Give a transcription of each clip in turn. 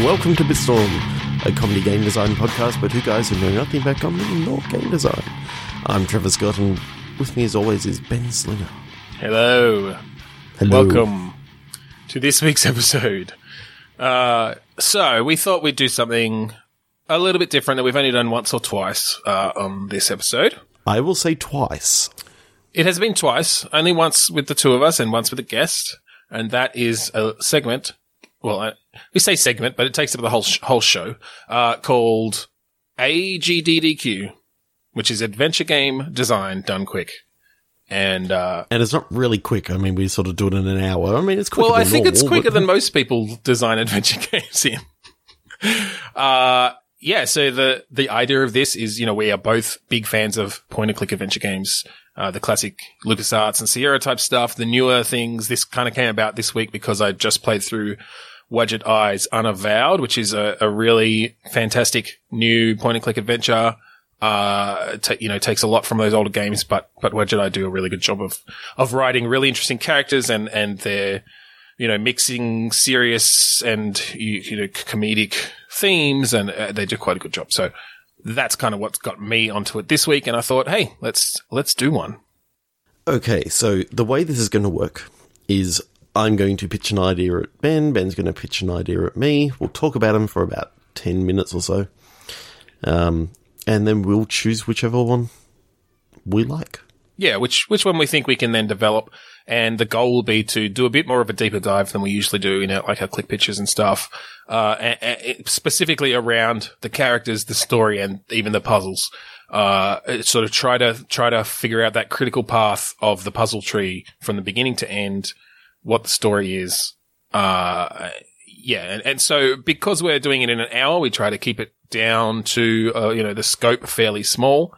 Welcome to Bitstorm, a comedy game design podcast by two guys who know nothing about comedy nor game design. I'm Trevor Scott, and with me as always is Ben Slinger. Hello. Hello. Welcome to this week's episode. So, we thought we'd do something a little bit different that we've only done once or twice on this episode. I will say twice. It has been twice, only once with the two of us and once with a guest, and that is a segment. Well, we say segment, but it takes up the whole show, called AGDDQ, which is Adventure Game Design Done Quick. And it's not really quick. I mean, we sort of do it in an hour. I mean, it's quicker than normal. Well, I think it's quicker than most people design adventure games in. So the idea of this is, you know, we are both big fans of point-and-click adventure games, the classic LucasArts and Sierra type stuff, the newer things. This kind of came about this week because I just played through Wadjet Eye's Unavowed, which is a really fantastic new point-and-click adventure. Takes a lot from those older games, but Wadjet Eye do a really good job of writing really interesting characters and they're, you know, mixing serious and, you know, comedic themes, and they do quite a good job. So that's kind of what's got me onto it this week. And I thought, hey, let's do one. Okay. So the way this is going to work is I'm going to pitch an idea at Ben. Ben's going to pitch an idea at me. We'll talk about them for about 10 minutes or so. And then we'll choose whichever one we like. Yeah, which one we think we can then develop. And the goal will be to do a bit more of a deeper dive than we usually do, you know, like our click pictures and stuff, and specifically around the characters, the story, and even the puzzles. Sort of try to figure out that critical path of the puzzle tree from the beginning to end, what the story is. And so because we're doing it in an hour, we try to keep it down to, the scope fairly small,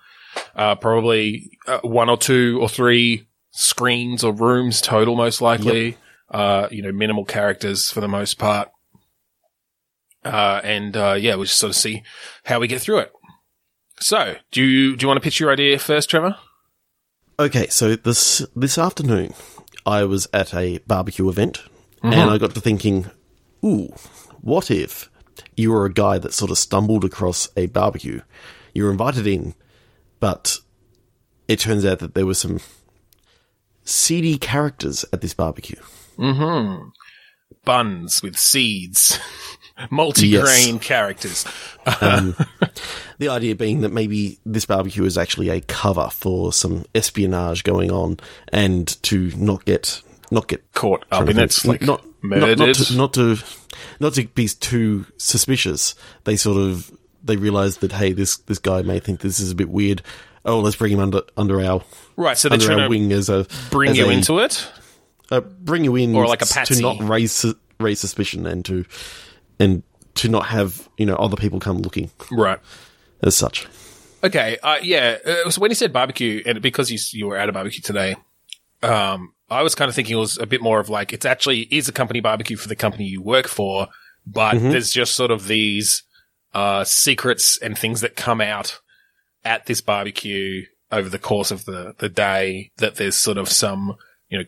probably one or two or three screens or rooms total, most likely, yep. Minimal characters for the most part. We'll just sort of see how we get through it. So do you want to pitch your idea first, Trevor? Okay. So this afternoon I was at a barbecue event, mm-hmm. and I got to thinking, ooh, what if you were a guy that sort of stumbled across a barbecue? You were invited in, but it turns out that there were some seedy characters at this barbecue. Mm-hmm. Buns with seeds. Multi-grain yes. characters. The idea being that maybe this barbecue is actually a cover for some espionage going on, and to not get caught up in it, like murdered. Not to be too suspicious. They realize that, hey, this guy may think this is a bit weird. Oh, let's bring him under our right. So they're trying to wing into it, bring you in, or like a patsy, to not raise suspicion and to not have other people come looking, right? As such. Okay, so when you said barbecue, and because you were at a barbecue today, I was kind of thinking it was a bit more of like, it's actually is a company barbecue for the company you work for, but mm-hmm. there's just sort of these secrets and things that come out at this barbecue over the course of the day, that there's sort of some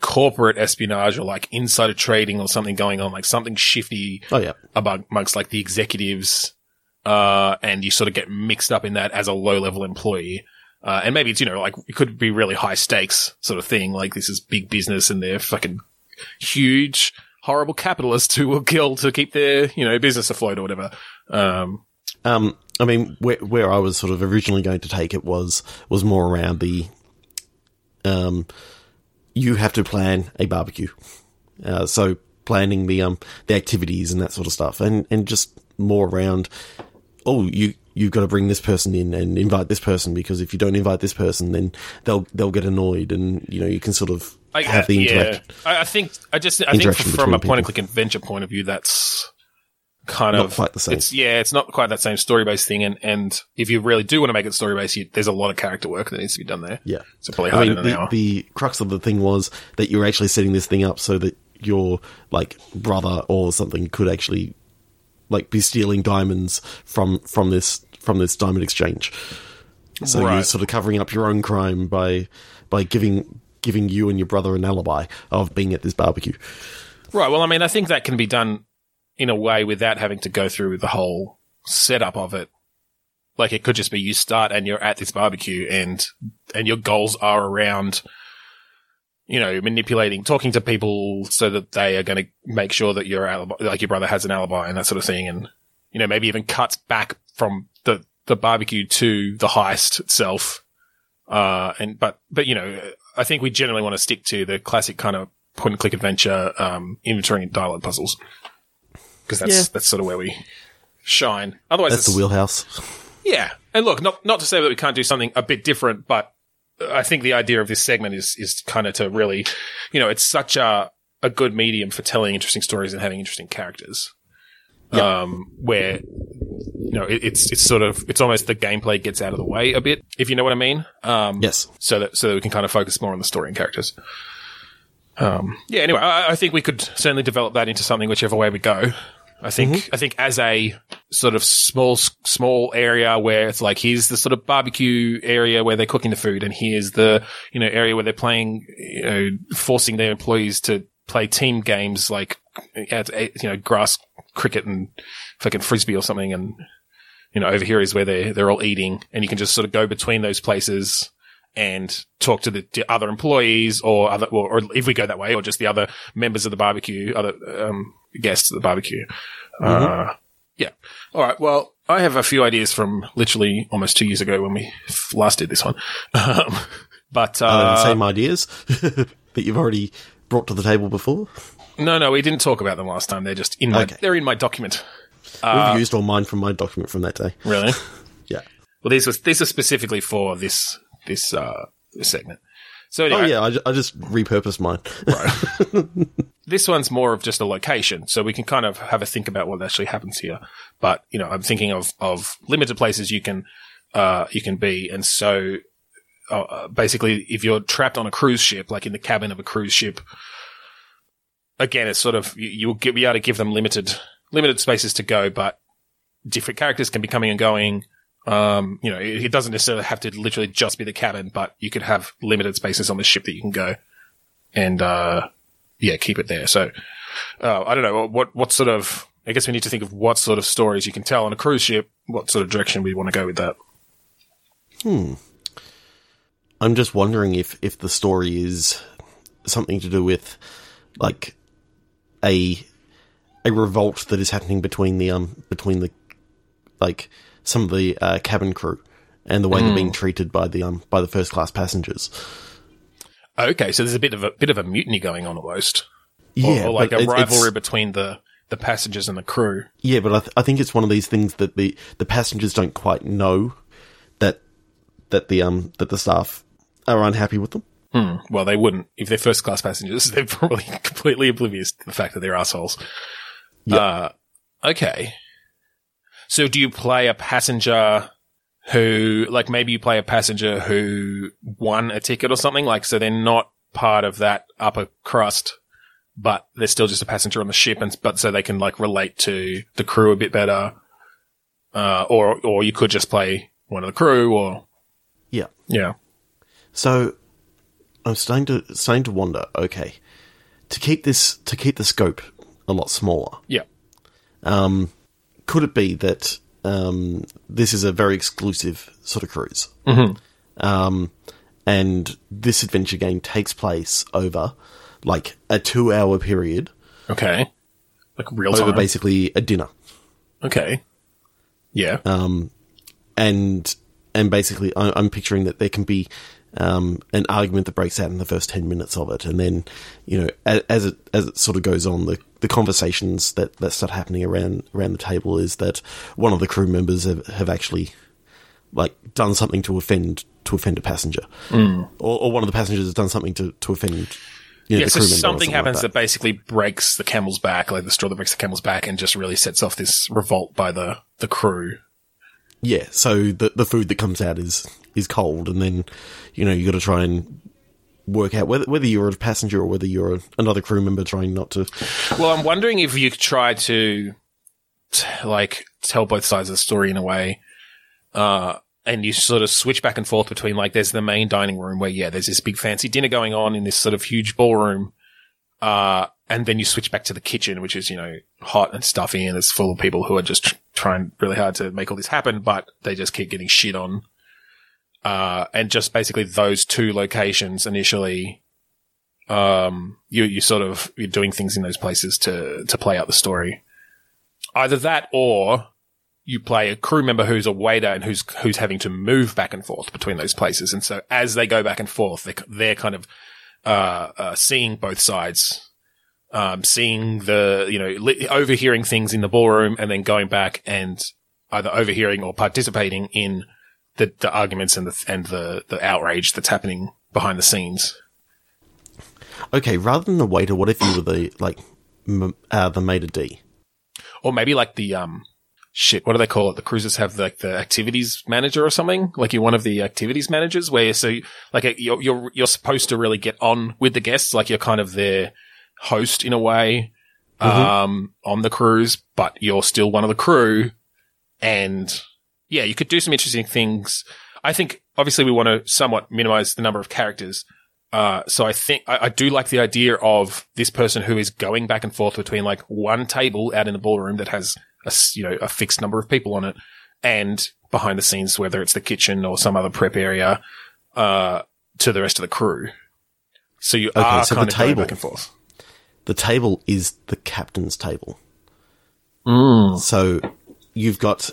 corporate espionage or like insider trading or something going on, like something shifty amongst like the executives, and you sort of get mixed up in that as a low-level employee. And maybe it's, like it could be really high stakes sort of thing. Like this is big business and they're fucking huge, horrible capitalists who will kill to keep their, business afloat or whatever. I mean, where I was sort of originally going to take it was more around the, you have to plan a barbecue. So planning the activities and that sort of stuff, and just more around, you've got to bring this person in and invite this person, because if you don't invite this person, then they'll get annoyed, and you can sort of have the interaction. Yeah. I think from a point-and-click adventure point of view, that's kind of not quite the same. It's not quite that same story-based thing, and if you really do want to make it story-based, there's a lot of character work that needs to be done there. Yeah, so probably hard in an hour. The crux of the thing was that you're actually setting this thing up so that your like brother or something could actually be stealing diamonds from this diamond exchange. So you're sort of covering up your own crime by giving you and your brother an alibi of being at this barbecue. Right. Well, I mean, I think that can be done in a way without having to go through the whole setup of it. Like, it could just be you start and you're at this barbecue and your goals are around, you know, manipulating, talking to people so that they are going to make sure that your alibi, like your brother has an alibi and that sort of thing. And, you know, maybe even cuts back from the barbecue to the heist itself. But, you know, I think we generally want to stick to the classic kind of point and click adventure, inventory and dialogue puzzles. Because that's sort of where we shine. Otherwise, that's the wheelhouse. Yeah. And look, not to say that we can't do something a bit different, but I think the idea of this segment is kind of to really, you know, it's such a good medium for telling interesting stories and having interesting characters. Yep. Where, you know, it's almost the gameplay gets out of the way a bit, if you know what I mean. Yes. So that we can kind of focus more on the story and characters. Anyway, I think we could certainly develop that into something whichever way we go. I think as a sort of small area where it's like, here's the sort of barbecue area where they're cooking the food, and here's the, you know, area where they're playing, you know, forcing their employees to play team games like, you know, grass cricket and fucking frisbee or something, and, you know, over here is where they're all eating, and you can just sort of go between those places and talk to the other employees or if we go that way, or just the other members of the barbecue, other guests at the barbecue. Mm-hmm. Yeah. All right. Well, I have a few ideas from literally almost 2 years ago when we last did this one. But the same ideas that you've already brought to the table before? No, we didn't talk about them last time. They're just in my They're in my document. We've used all mine from my document from that day. Really? Yeah. Well, these are specifically for this segment. So anyway, I just repurposed mine. Right. This one's more of just a location, so we can kind of have a think about what actually happens here. But, you know, I'm thinking of limited places you can be, and so basically, if you're trapped on a cruise ship, like in the cabin of a cruise ship, again, it's sort of you'll be able to give them limited spaces to go, but different characters can be coming and going. You know, it doesn't necessarily have to literally just be the cabin, but you could have limited spaces on the ship that you can go and, keep it there. So, I don't know what sort of, I guess we need to think of what sort of stories you can tell on a cruise ship, what sort of direction we want to go with that. I'm just wondering if the story is something to do with like a revolt that is happening between the like, some of the cabin crew and the way they're being treated by the first class passengers. Okay, so there's a bit of a mutiny going on almost. Yeah, or like a rivalry between the passengers and the crew. Yeah, but I think it's one of these things that the passengers don't quite know that the staff are unhappy with them. Well, they wouldn't if they're first class passengers. They're probably completely oblivious to the fact that they're assholes. Yep. Okay. So, do you play a passenger who, like, maybe you play a passenger who won a ticket or something? Like, so they're not part of that upper crust, but they're still just a passenger on the ship, but so they can, like, relate to the crew a bit better. Or you could just play one of the crew, or yeah. So, I'm starting to wonder. Okay, to keep the scope a lot smaller. Yeah. Could it be that this is a very exclusive sort of cruise? Mm-hmm. And this adventure game takes place over, like, a 2-hour period. Okay. Like, real time. Over, basically, a dinner. Okay. Yeah. And basically, I'm picturing that there can be an argument that breaks out in the first 10 minutes of it, and then, you know, as it sort of goes on, the conversations that start happening around the table is that one of the crew members have actually, like, done something to offend a passenger, or one of the passengers has done something to offend, you know, the crew member. So something happens like that basically breaks the camel's back, like the straw that breaks the camel's back, and just really sets off this revolt by the crew. Yeah, so the food that comes out is cold, and then, you know, you got to try and work out whether you're a passenger or whether you're another crew member trying not to. Well, I'm wondering if you try to, like, tell both sides of the story in a way, And you sort of switch back and forth between, like, there's the main dining room where, yeah, there's this big fancy dinner going on in this sort of huge ballroom. And then you switch back to the kitchen, which is, you know, hot and stuffy and it's full of people who are just trying really hard to make all this happen, but they just keep getting shit on. And just basically those two locations initially, you're doing things in those places to play out the story. Either that or you play a crew member who's a waiter and who's having to move back and forth between those places. And so as they go back and forth, they're kind of seeing both sides, seeing the, you know, overhearing things in the ballroom and then going back and either overhearing or participating in the arguments and the outrage that's happening behind the scenes. Okay, rather than the waiter, what if you were the maitre d'? Or maybe like the shit, what do they call it? The cruisers have like the activities manager or something. Like you're one of the activities managers, where you're supposed to really get on with the guests. Like you're kind of their host in a way, on the cruise, but you're still one of the crew. And yeah, you could do some interesting things. I think obviously we want to somewhat minimize the number of characters. So I think I do like the idea of this person who is going back and forth between like one table out in the ballroom that has a fixed number of people on it, and behind the scenes, whether it's the kitchen or some other prep area, to the rest of the crew. So you are so kind of going back and forth. The table is the captain's table. Mm. So you've got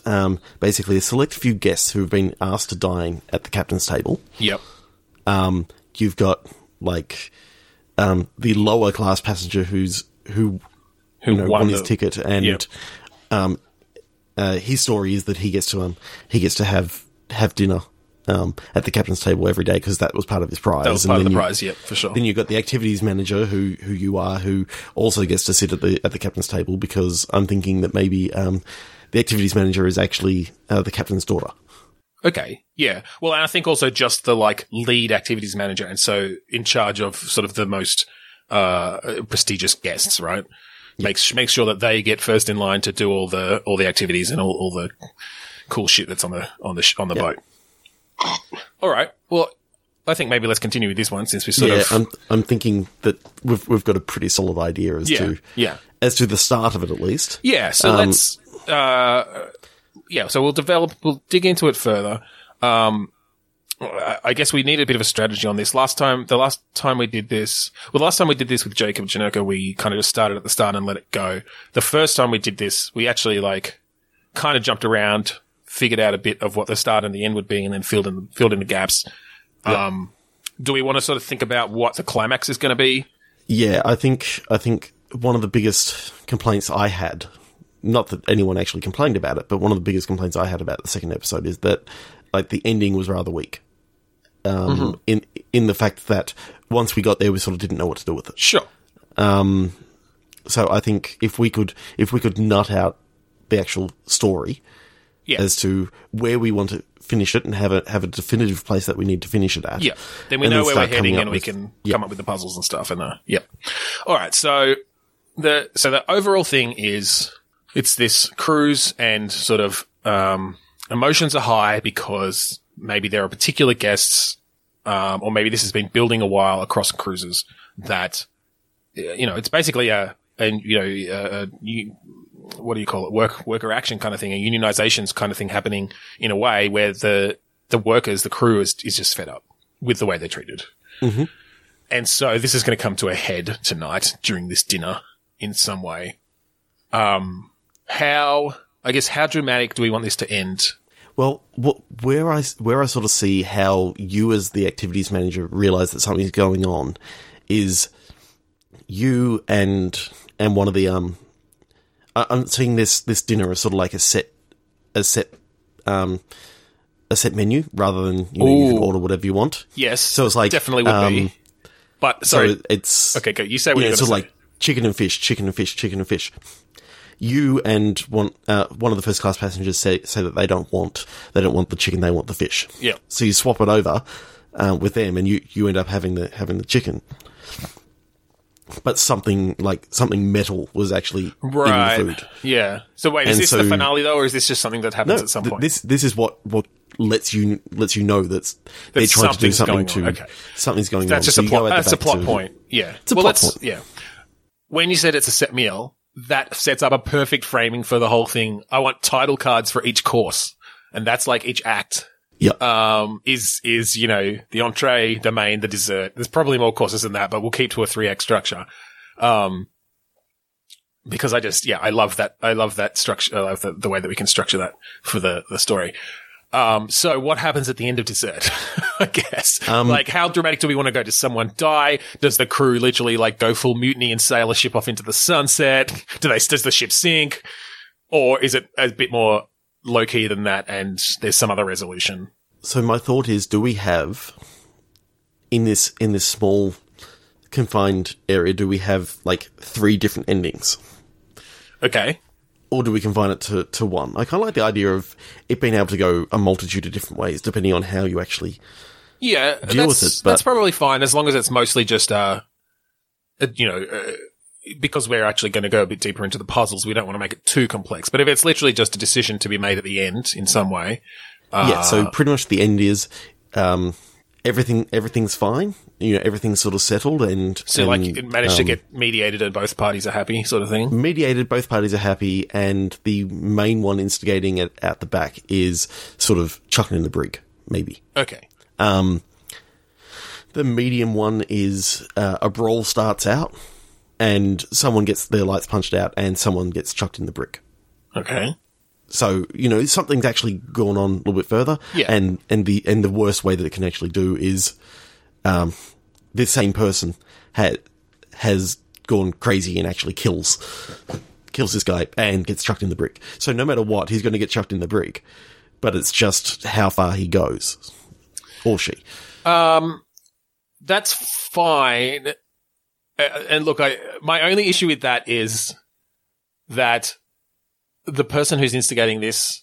basically a select few guests who've been asked to dine at the captain's table. Yep. You've got like the lower class passenger who won his ticket, and his story is that he gets to have dinner at the captain's table every day because that was part of his prize. That was part of the prize, yeah, for sure. Then you've got the activities manager who you are, who also gets to sit at the captain's table, because I'm thinking that maybe the activities manager is actually the captain's daughter. Okay, yeah. Well, and I think also just the, like, lead activities manager, and so in charge of sort of the most prestigious guests, right? Yep. Makes sure that they get first in line to do all the activities and all the cool shit that's on the boat. All right. Well, I think maybe let's continue with this one, since we sort of. Yeah, I'm thinking that we've got a pretty solid idea as to the start of it, at least. Yeah. So let's. Yeah, so we'll dig into it further. I guess we need a bit of a strategy on this. The last time we did this with Jacob Janerko, we kind of just started at the start and let it go. The first time we did this, we actually like kind of jumped around, figured out a bit of what the start and the end would be, and then filled in the gaps. Yep. Do we want to sort of think about what the climax is going to be? Yeah, I think one of the biggest complaints I had. Not that anyone actually complained about it, but one of the biggest complaints I had about the second episode is that, like, the ending was rather weak. In the fact that once we got there, we sort of didn't know what to do with it. Sure. So I think if we could nut out the actual story as to where we want to finish it and have a definitive place that we need to finish it at. Yeah. Then we know where we're heading and we can come up with the puzzles and stuff. And all right. So the overall thing is. It's this cruise and sort of emotions are high because maybe there are particular guests or maybe this has been building a while across cruises that, you know, it's basically worker action kind of thing, a unionizations kind of thing happening in a way where the workers, the crew is just fed up with the way they're treated. Mm-hmm. And so this is going to come to a head tonight during this dinner in some way. How dramatic do we want this to end? Well, where I sort of see how you as the activities manager realise that something's going on is you and one of the I'm seeing this dinner as sort of like a set menu rather than you can order whatever you want. Yes, so it's like definitely would be. But sorry, so it's okay. Go. You say what you're going to say. Like chicken and fish. You and one of the first class passengers say that they don't want the chicken, they want the fish. Yeah. So you swap it over with them, and you end up having the chicken. But something metal was actually in the food. Yeah. So wait, is this the finale though, or is this just something that happens at some point? This is what lets you know that they're trying to do something to something's going on. That's just a plot. That's a plot point. Yeah. It's a plot point. Yeah. When you said it's a set meal, that sets up a perfect framing for the whole thing. I want title cards for each course, and that's like each act. Yeah. Is you know, the entree, the main, the dessert. There's probably more courses than that, but we'll keep to a 3-act structure. Because I just, yeah, I love that structure. I love the way that we can structure that for the story. So what happens at the end of dessert? I guess. Like, how dramatic do we want to go? Does someone die? Does the crew literally like go full mutiny and sail a ship off into the sunset? Does the ship sink? Or is it a bit more low key than that and there's some other resolution? So my thought is, do we have in this small confined area, do we have like 3 different endings? Okay. Or do we confine it to one? I kind of like the idea of it being able to go a multitude of different ways, depending on how you actually deal with it. But that's probably fine, as long as it's mostly just, because we're actually going to go a bit deeper into the puzzles, we don't want to make it too complex. But if it's literally just a decision to be made at the end in some way. So pretty much the end is everything's fine. You know, everything's sort of settled and- So, like, it managed to get mediated and both parties are happy sort of thing? Mediated, both parties are happy, and the main one instigating it at the back is sort of chucking in the brig, maybe. Okay. The medium one is a brawl starts out and someone gets their lights punched out and someone gets chucked in the brig. Okay. So, you know, something's actually gone on a little bit further. Yeah. And the worst way that it can actually do is- this same person has gone crazy and actually kills this guy and gets chucked in the brick. So no matter what, he's going to get chucked in the brick, but it's just how far he goes, or she. That's fine. And look, my only issue with that is that the person who's instigating this,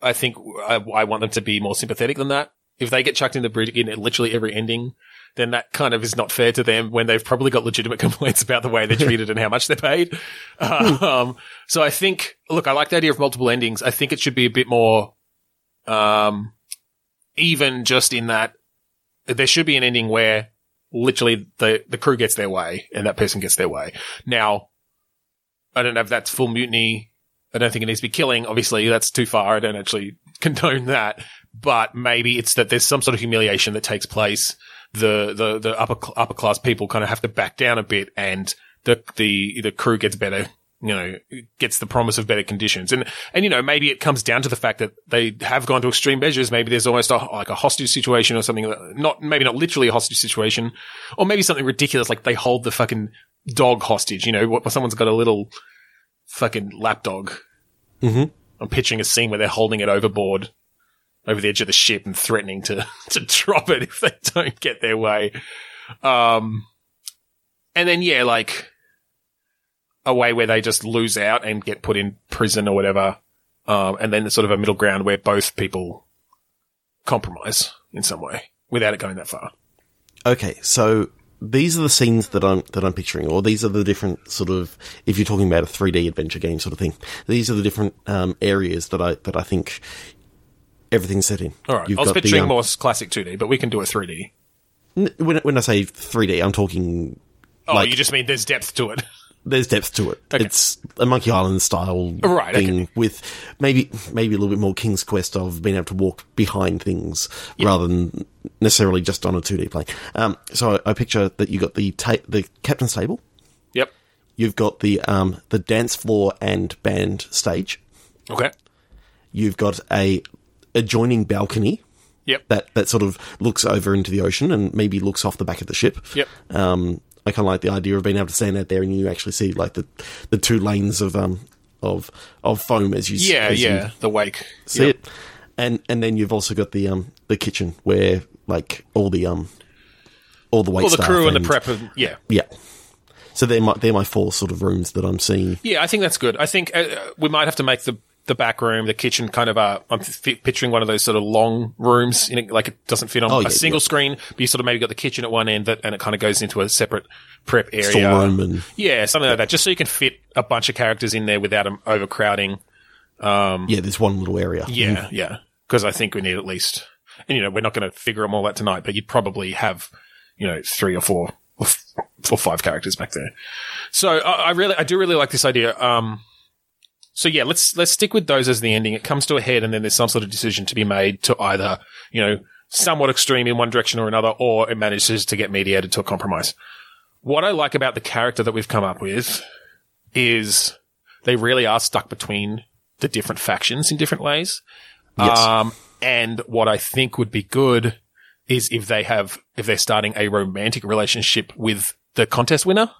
I think I want them to be more sympathetic than that. If they get chucked in the brig in literally every ending, then that kind of is not fair to them when they've probably got legitimate complaints about the way they're treated and how much they're paid. So I think, look, I like the idea of multiple endings. I think it should be a bit more, even just in that there should be an ending where literally the crew gets their way and that person gets their way. Now, I don't know if that's full mutiny. I don't think it needs to be killing. Obviously, that's too far. I don't actually condone that. But maybe it's that there's some sort of humiliation that takes place. The upper class people kind of have to back down a bit, and the crew gets better. You know, gets the promise of better conditions, and you know, maybe it comes down to the fact that they have gone to extreme measures. Maybe there's almost a hostage situation or something. Not literally a hostage situation, or maybe something ridiculous like they hold the fucking dog hostage. You know, someone's got a little fucking lapdog. Mm-hmm. I'm pitching a scene where they're holding it overboard. Over the edge of the ship and threatening to drop it if they don't get their way. And then, yeah, like a way where they just lose out and get put in prison or whatever. And then there's sort of a middle ground where both people compromise in some way without it going that far. Okay, so these are the scenes that I'm picturing, or these are the different sort of, if you're talking about a 3D adventure game sort of thing, these are the different areas that I think everything's set in. All right. I was picturing more classic 2D, but we can do a 3D. When I say 3D, I'm talking... Oh, like, you just mean there's depth to it. There's depth to it. Okay. It's a Monkey Island style thing with maybe a little bit more King's Quest of being able to walk behind things rather than necessarily just on a 2D plane. So I picture that you got the captain's table. Yep. You've got the dance floor and band stage. Okay. You've got a adjoining balcony, yep, that sort of looks over into the ocean and maybe looks off the back of the ship. Yep. I kind of like the idea of being able to stand out there and you actually see like the 2 lanes of foam as you you the wake. See yep. it, and then you've also got the kitchen where like all the wait staff, the crew and the prep. So they're my 4 sort of rooms that I'm seeing. Yeah, I think that's good. I think we might have to make the back room, the kitchen, kind of I'm picturing one of those sort of long rooms, like it doesn't fit on a single screen, but you sort of maybe got the kitchen at one end and it kind of goes into a separate prep area. Storm room and- yeah, something like that, just so you can fit a bunch of characters in there without them overcrowding. There's one little area. Yeah, yeah. because I think we need at least, and you know, we're not going to figure them all out tonight, but you'd probably have, you know, three or four or five characters back there. So I do really like this idea. So yeah, let's stick with those as the ending. It comes to a head, and then there's some sort of decision to be made to either, you know, somewhat extreme in one direction or another, or it manages to get mediated to a compromise. What I like about the character that we've come up with is they really are stuck between the different factions in different ways. Yes. And what I think would be good is if they're starting a romantic relationship with the contest winner.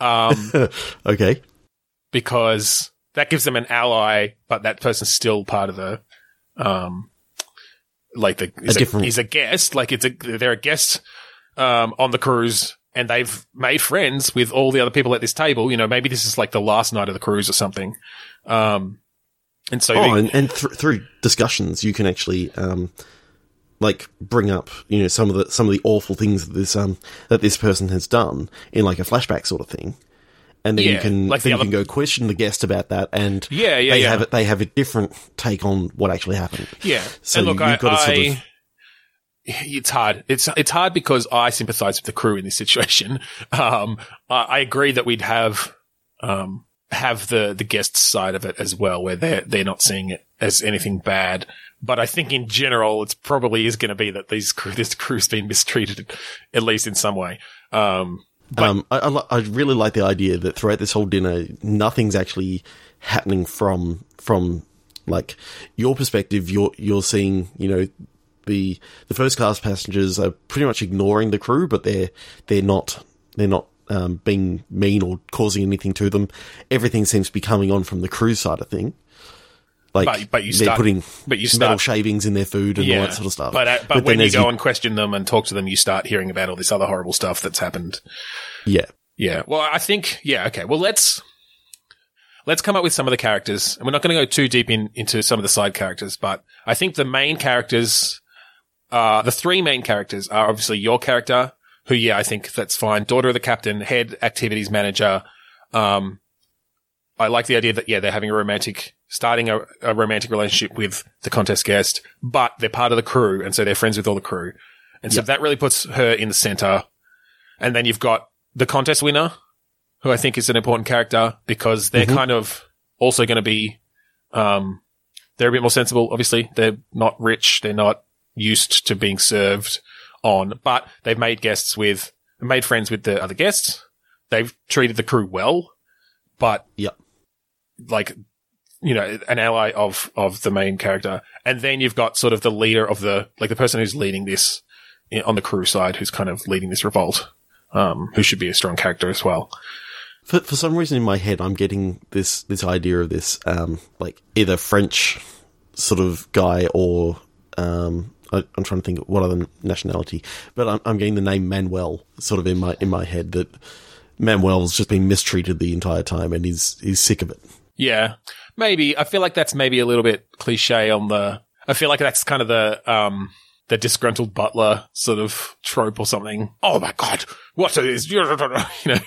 Okay. Because that gives them an ally, but that person's still part of the, is a guest. Like they're a guest, on the cruise, and they've made friends with all the other people at this table. You know, maybe this is like the last night of the cruise or something. Through discussions, you can actually, like bring up, you know, some of the awful things that this person has done in like a flashback sort of thing. And then you can go question the guest about that, and they have a different take on what actually happened. Yeah, so and look, it's hard. It's hard because I sympathise with the crew in this situation. I agree that we'd have the guest's side of it as well, where they're not seeing it as anything bad. But I think in general, it's probably is going to be that this crew's been mistreated, at least in some way. I really like the idea that throughout this whole dinner, nothing's actually happening from like your perspective. You're seeing, you know, the first class passengers are pretty much ignoring the crew, but they're not being mean or causing anything to them. Everything seems to be coming on from the crew side of thing. Like they're putting metal shavings in their food and all that sort of stuff. But when you go and question them and talk to them, you start hearing about all this other horrible stuff that's happened. Yeah. Yeah. Well, I think, okay. Well, let's come up with some of the characters. And we're not going to go too deep into some of the side characters, but I think the main characters, the three main characters are obviously your character, who, I think that's fine. Daughter of the captain, head activities manager. I like the idea that, they're having starting a romantic relationship with the contest guest, but they're part of the crew, and so they're friends with all the crew. And so that really puts her in the center. And then you've got the contest winner, who I think is an important character because they're kind of also going to be they're a bit more sensible, obviously. They're not rich. They're not used to being served on, but they've made friends with the other guests. They've treated the crew well, but like, you know, an ally of the main character. And then you've got sort of the leader of the person who's leading this on the crew side, who's kind of leading this revolt, who should be a strong character as well. For some reason in my head, I'm getting this idea of this, like either French sort of guy or, I'm trying to think of what other nationality, but I'm getting the name Manuel sort of in my head, that Manuel's just been mistreated the entire time and he's sick of it. Yeah. Maybe. I feel like that's maybe a little bit cliche I feel like that's kind of the disgruntled butler sort of trope or something. Oh my God. What is, you know,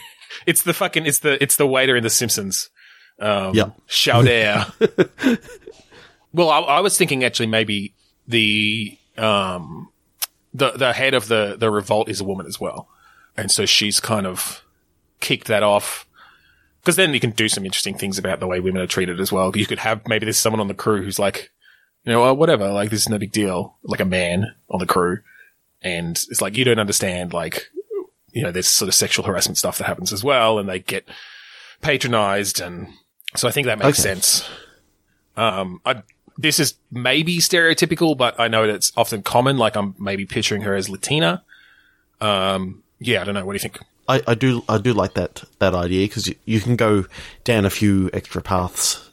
it's the waiter in The Simpsons. Chowder. Well, I was thinking actually maybe the head of the revolt is a woman as well. And so she's kind of kicked that off. Because then you can do some interesting things about the way women are treated as well. You could have, maybe there's someone on the crew who's like, you know, whatever, like, this is no big deal. Like a man on the crew. And it's like, you don't understand, like, you know, there's sort of sexual harassment stuff that happens as well. And they get patronized. And so I think that makes sense. This is maybe stereotypical, but I know that it's often common. Like, I'm maybe picturing her as Latina. I don't know. What do you think? I do like that idea, because you can go down a few extra paths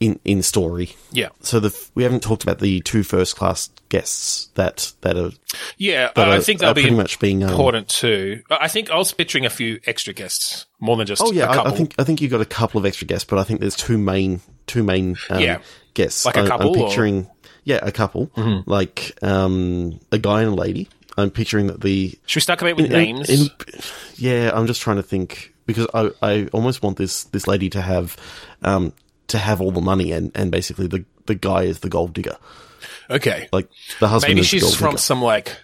in story. Yeah. So we haven't talked about the two first class guests that are. Yeah, I think that'll be important too. I think I was picturing a few extra guests more than just. Oh yeah, a couple. I think you got a couple of extra guests, but I think there's two main guests. Like a couple. I'm picturing a couple, like a guy and a lady. I'm picturing that the... Should we start coming up with names? I'm just trying to think, because I almost want this lady to have to have all the money, and basically the guy is the gold digger. Okay. Like, the husband is the gold digger. Maybe she's from some, like,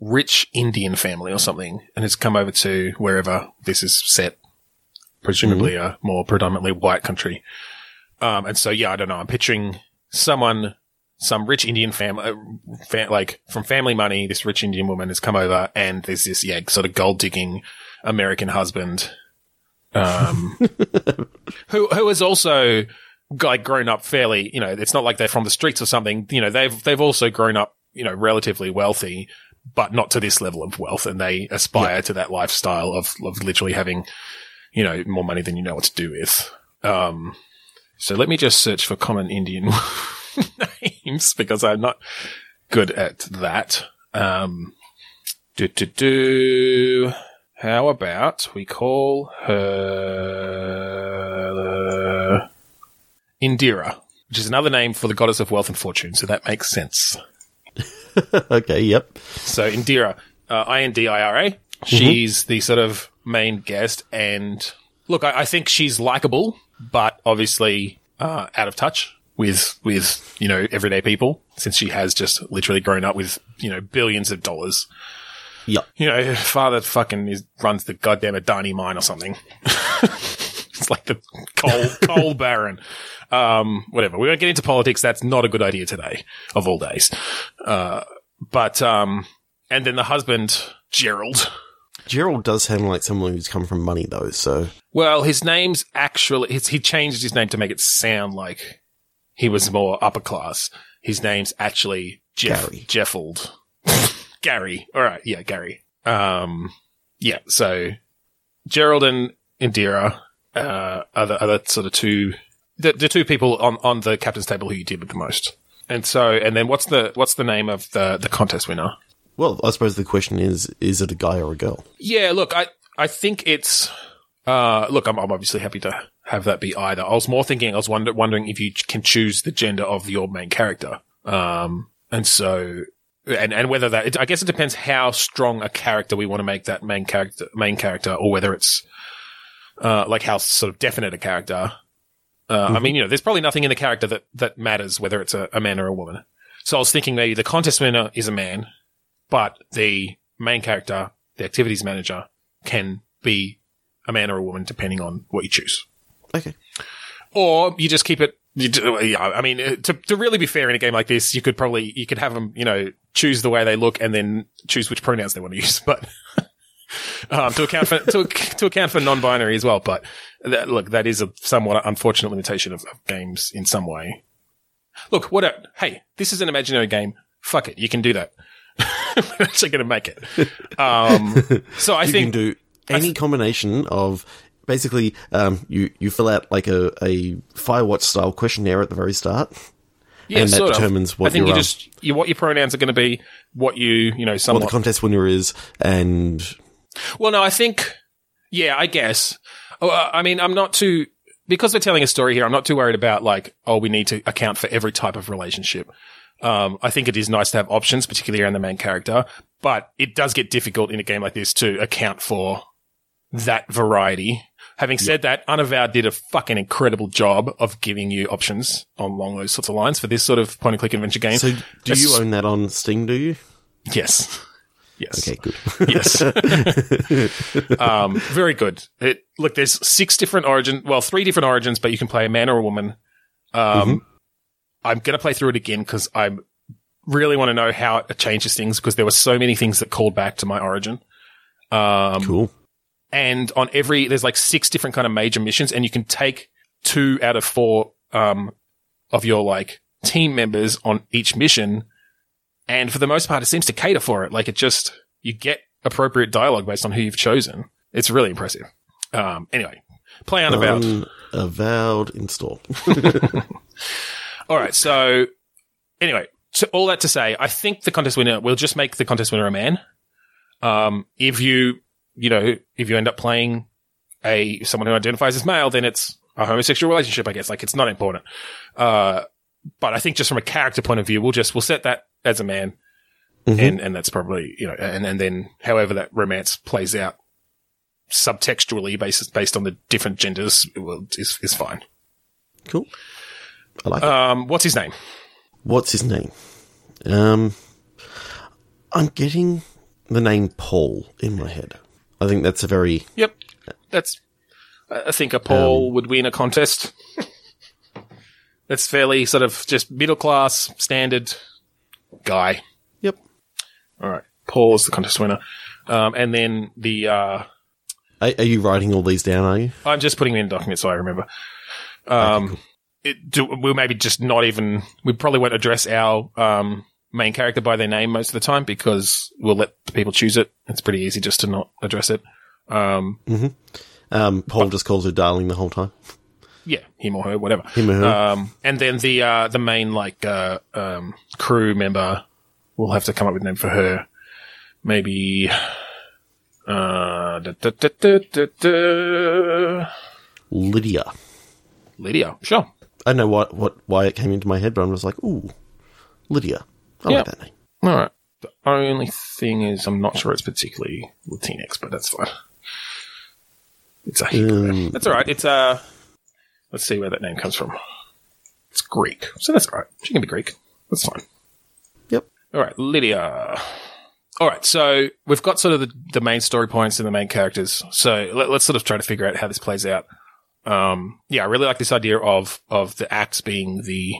rich Indian family or something and has come over to wherever this is set, presumably a more predominantly white country. And so, yeah, I don't know. I'm picturing someone, some rich Indian family, like, from family money, this rich Indian woman has come over and there's this, yeah, sort of gold-digging American husband who has also, like, grown up fairly, you know, it's not like they're from the streets or something. You know, they've also grown up, you know, relatively wealthy, but not to this level of wealth, and they aspire to that lifestyle of literally having, you know, more money than you know what to do with. So let me just search for common Indian names because I'm not good at that. How about we call her Indira, which is another name for the goddess of wealth and fortune, so that makes sense. Okay, yep. So, Indira, I-N-D-I-R-A. She's the sort of main guest, and look, I think she's likable, but obviously out of touch with, you know, everyday people, since she has just literally grown up with, you know, billions of dollars. Yeah. You know, her father fucking runs the goddamn Adani mine or something. It's like the coal baron. Whatever. We won't get into politics. That's not a good idea today, of all days. And then the husband, Gerald. Gerald does sound like someone who's come from money, though, so. Well, his name's actually, he changed his name to make it sound like he was more upper class. His name's actually Jeffold. Gary. All right. Yeah, Gary. Yeah. So, Gerald and Indira are the sort of two, the two people on the captain's table who you did with the most. And so, and then what's the name of the contest winner? Well, I suppose the question is it a guy or a girl? Yeah. Look, I think it's, look, I'm obviously happy to have that be either. I was more thinking, I was wondering if you can choose the gender of your main character. And so, and whether I guess it depends how strong a character we want to make that main character, or whether it's, like, how sort of definite a character. I mean, you know, there's probably nothing in the character that matters whether it's a man or a woman. So I was thinking maybe the contest winner is a man, but the main character, the activities manager, can be a man or a woman depending on what you choose. Okay. Or you just keep it. I mean, to really be fair in a game like this, you could have them, you know, choose the way they look and then choose which pronouns they want to use, but to account for non-binary as well. But look, that is a somewhat unfortunate limitation of games in some way. Look, hey, this is an imaginary game. Fuck it, you can do that. We're actually going to make it. So I think you can do any combination of. Basically, you fill out like a Firewatch style questionnaire at the very start, and that determines what you're. I think what your pronouns are going to be, what you know, somewhat. What the contest winner is, and. Well, no, I think, yeah, I guess. I mean, I'm not too, because we're telling a story here, I'm not too worried about like, oh, we need to account for every type of relationship. I think it is nice to have options, particularly around the main character, but it does get difficult in a game like this to account for that variety. Having said that, Unavowed did a fucking incredible job of giving you options along those sorts of lines for this sort of point-and-click adventure game. So, you own that on Steam, do you? Yes. Yes. Okay, good. Yes. Very good. Look, there's three different origins, but you can play a man or a woman. I'm going to play through it again because I really want to know how it changes things, because there were so many things that called back to my origin. Cool. And on there's like 6 different kind of major missions, and you can take 2 out of 4 of your like team members on each mission. And for the most part, it seems to cater for it. Like, you get appropriate dialogue based on who you've chosen. It's really impressive. Anyway, play Unavowed. Unavowed install. All right. So, anyway, so all that to say, I think the contest winner, we'll just make the contest winner a man. If you end up playing someone who identifies as male, then it's a homosexual relationship, I guess. Like, it's not important. But I think just from a character point of view, we'll set that as a man. And that's probably, you know, and then however that romance plays out subtextually based on the different genders is fine. Cool. I like it. What's his name? I'm getting the name Paul in my head. I think that's a very... Yep. That's... I think a Paul would win a contest. That's fairly sort of just middle-class, standard guy. Yep. All right. Paul's the contest winner. And then the... Are you writing all these down, are you? I'm just putting it in documents so I remember. Okay, cool. We'll maybe just not even... We probably won't address our main character by their name most of the time because we'll let the people choose it. It's pretty easy just to not address it. Paul just calls her darling the whole time. Yeah, him or her, whatever. Him or her. And then the main crew member will have to come up with a name for her. Maybe... Lydia, sure. I don't know why it came into my head, but I was like, ooh, Lydia. I like that name. All right. The only thing is I'm not sure it's particularly Latinx, but that's fine. It's a Hebrew. That's all right. It's let's see where that name comes from. It's Greek. So that's all right. She can be Greek. That's fine. Yep. All right, Lydia. All right, so we've got sort of the main story points and the main characters. So let's sort of try to figure out how this plays out. I really like this idea of the acts being the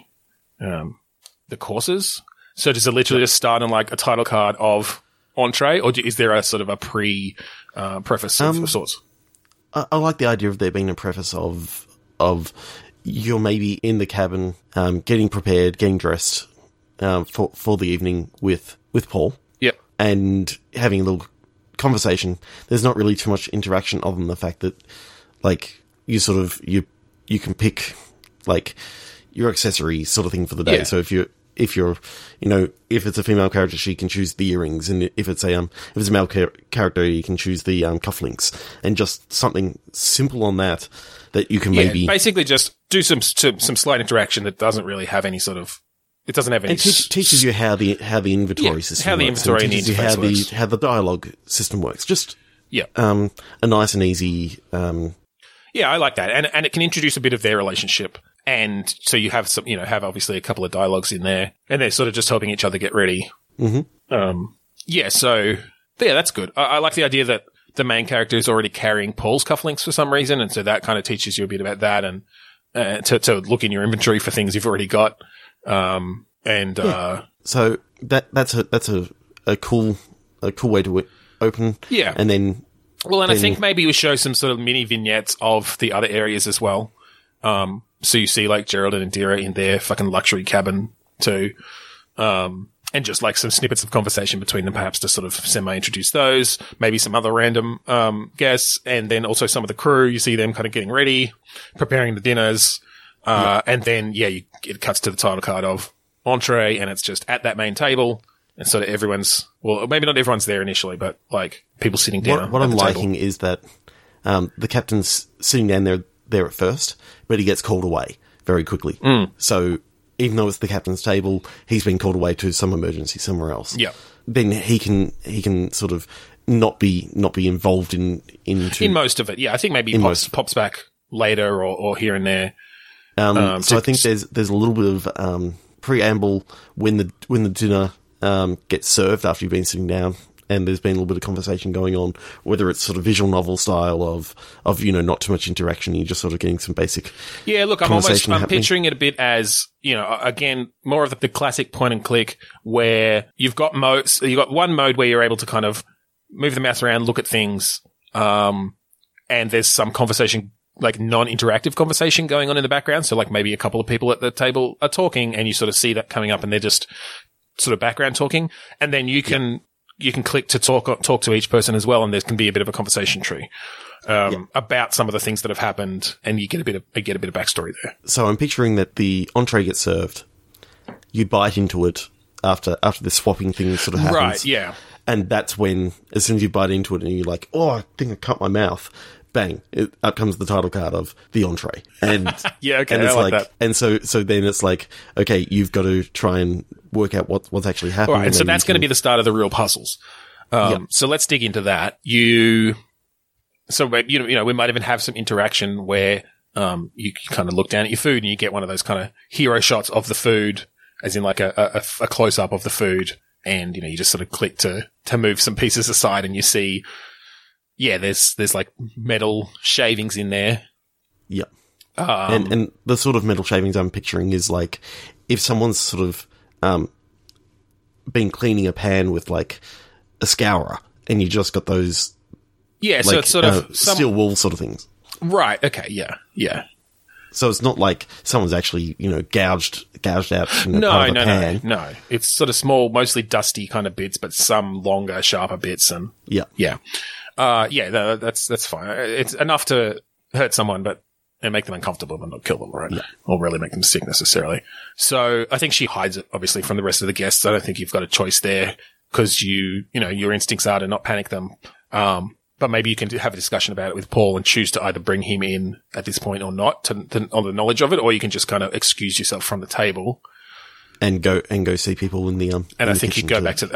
courses. So does it literally just start on like a title card of entree, or is there a sort of a preface of sorts? I like the idea of there being a preface of you're maybe in the cabin, getting prepared, getting dressed for the evening with Paul. And having a little conversation. There's not really too much interaction other than the fact that, like, you sort of you can pick like your accessory sort of thing for the day. Yeah. So if you're you know, if it's a female character, she can choose the earrings, and if it's a male character, you can choose the cufflinks, and just something simple on that you can maybe basically just do some slight interaction that doesn't really have any sort of. It doesn't have any. It teaches you how the inventory system works. How the inventory and needs works. How the dialogue system works. Just a nice and easy. Yeah, I like that, and it can introduce a bit of their relationship, and so you have some, you know, obviously a couple of dialogues in there, and they're sort of just helping each other get ready. Mm-hmm. So that's good. I like the idea that the main character is already carrying Paul's cufflinks for some reason, and so that kind of teaches you a bit about that, and to look in your inventory for things you've already got. So that's a cool way to open. Yeah. And then. Well, I think maybe we show some sort of mini vignettes of the other areas as well. So you see like Gerald and Indira in their fucking luxury cabin too. And just like some snippets of conversation between them, perhaps to sort of semi-introduce those, maybe some other random, guests. And then also some of the crew, you see them kind of getting ready, preparing the dinners. And then, it cuts to the title card of entree, and it's just at that main table, and sort of everyone's – well, maybe not everyone's there initially, but, like, people sitting down at the table. What I'm liking is that the captain's sitting down there at first, but he gets called away very quickly. Mm. So, even though it's the captain's table, he's been called away to some emergency somewhere else. Yeah. Then he can sort of not be involved in most of it. Yeah, I think maybe pops back later or here and there. So I think there's a little bit of preamble when the dinner gets served after you've been sitting down, and there's been a little bit of conversation going on, whether it's sort of visual novel style of you know, not too much interaction, you're just sort of getting some basic. Yeah, look, I'm picturing it a bit as, you know, again, more of the classic point and click where you've got modes. You've got one mode where you're able to kind of move the mouse around, look at things, and there's some conversation. Like non-interactive conversation going on in the background. So like maybe a couple of people at the table are talking, and you sort of see that coming up, and they're just sort of background talking. And then you can click to talk to each person as well. And there can be a bit of a conversation tree, about some of the things that have happened, and you get a bit of backstory there. So I'm picturing that the entree gets served. You bite into it after the swapping thing sort of happens. Right. Yeah. And that's when, as soon as you bite into it and you're like, oh, I think I cut my mouth. Bang! Up comes the title card of the entree, and and it's I like that. And so then it's like, okay, you've got to try and work out what's actually happening. All right, so that's going to be the start of the real puzzles. So let's dig into that. So we might even have some interaction where you kind of look down at your food and you get one of those kind of hero shots of the food, as in like a close-up of the food. And, you know, you just sort of click to move some pieces aside and you see, yeah, there's like metal shavings in there. Yeah. And the sort of metal shavings I'm picturing is like if someone's sort of been cleaning a pan with like a scourer and you just got those so it's sort of steel wool sort of things. Right. Okay. Yeah. Yeah. So it's not like someone's actually, you know, gouged out. You know, pan. No. It's sort of small, mostly dusty kind of bits, but some longer, sharper bits. And that's fine. It's enough to hurt someone, but and make them uncomfortable, but not kill them, right? Yeah. Or really make them sick necessarily. So I think she hides it, obviously, from the rest of the guests. I don't think you've got a choice there because you know, your instincts are to not panic them. But maybe you can have a discussion about it with Paul and choose to either bring him in at this point or not on the knowledge of it, or you can just kind of excuse yourself from the table and go see people in the And I think you go to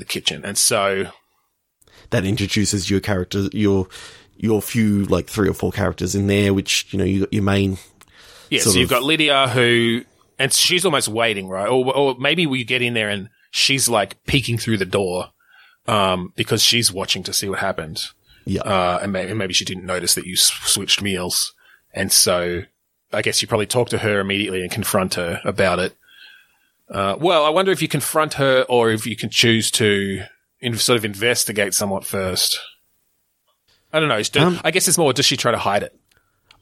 the kitchen, and so that introduces your character, your few like 3 or 4 characters in there, which you know you got your main. Yeah, so you've got Lydia and she's almost waiting, right? Or maybe we get in there and she's like peeking through the door. Because she's watching to see what happened. Yeah. And maybe she didn't notice that you switched meals. And so I guess you probably talk to her immediately and confront her about it. Well, I wonder if you confront her or if you can choose to sort of investigate somewhat first. I don't know. I guess it's more, does she try to hide it?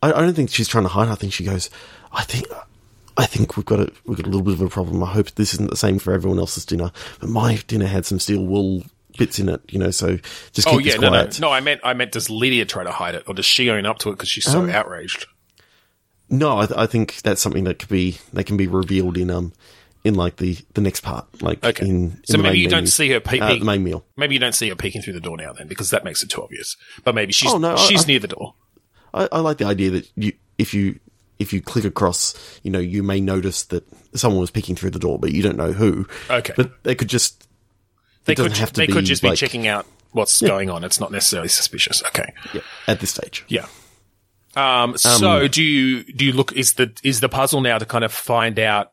I don't think she's trying to hide it. I think she goes, I think we've got a little bit of a problem. I hope this isn't the same for everyone else's dinner, but my dinner had some steel wool bits in it, you know, so just keep this quiet. No, I meant does Lydia try to hide it, or does she own up to it because she's so outraged? No, I think that's something that can be revealed in like the next part. Like, okay, so maybe you don't see her the main meal. Maybe you don't see her peeking through the door now, then, because that makes it too obvious. But maybe she's near the door. I like the idea that if you click across, you know, you may notice that someone was peeking through the door, but you don't know who. Okay, but they could just. They could just be checking out what's going on. It's not necessarily suspicious. Okay. Yeah, at this stage. Yeah. So do you look, is the puzzle now to kind of find out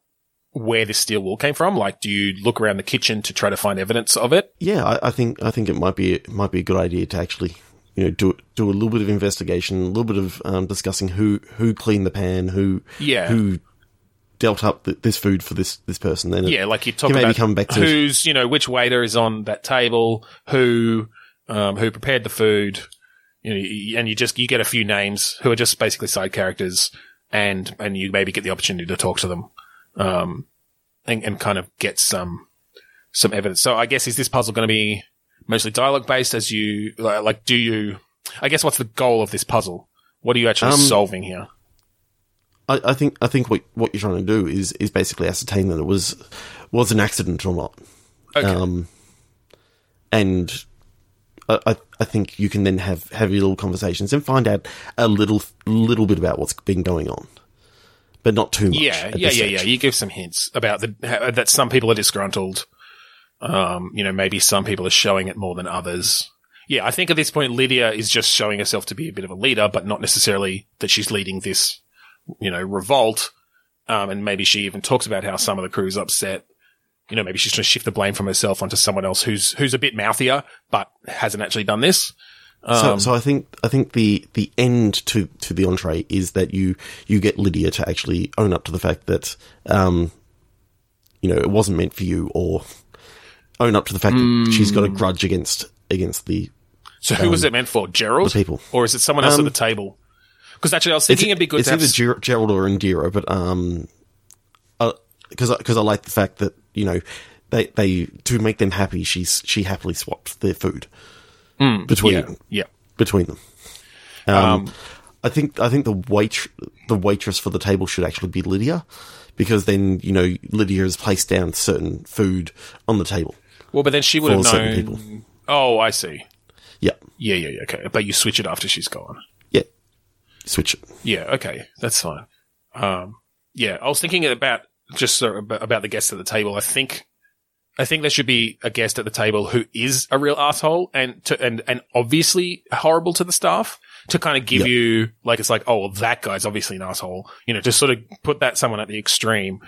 where this steel wool came from? Like, do you look around the kitchen to try to find evidence of it? Yeah, I think it might be a good idea to actually, you know, do a little bit of investigation, a little bit of discussing who cleaned the pan, who dealt up this food for this person. Then like you talk about come back to who's, you know, which waiter is on that table, who prepared the food, you know, and you get a few names who are just basically side characters, and you maybe get the opportunity to talk to them, and kind of get some evidence. So I guess is this puzzle going to be mostly dialogue based? As you like, do you? I guess what's the goal of this puzzle? What are you actually solving here? I think what you're trying to do is basically ascertain that it was an accident or not. Okay. And I think you can then have your little conversations and find out a little bit about what's been going on, but not too much. Yeah. You give some hints about that some people are disgruntled. You know, maybe some people are showing it more than others. Yeah, I think at this point Lydia is just showing herself to be a bit of a leader, but not necessarily that she's leading this, you know, revolt, and maybe she even talks about how some of the crew's upset. You know, maybe she's trying to shift the blame from herself onto someone else who's a bit mouthier but hasn't actually done this. So I think the end to the entree is that you get Lydia to actually own up to the fact that, you know, it wasn't meant for you, or own up to the fact that she's got a grudge against the. So who was it meant for? Gerald? The people, or is it someone else at the table? Because actually, I was thinking it'd be good to have... It's either Gerald or Indira, but because I like the fact that, you know, they to make them happy, she happily swapped their food between them. I think the waitress for the table should actually be Lydia, because then, you know, Lydia has placed down certain food on the table. Well, but then she would have known... People. Oh, I see. Yeah. Yeah, okay. But you switch it after she's gone. Switch it. Yeah, okay. That's fine. Yeah, I was thinking about the guests at the table. I think there should be a guest at the table who is a real asshole and obviously horrible to the staff, to kind of give you, like, it's like, oh, well, that guy's obviously an asshole. You know, just sort of put that someone at the extreme.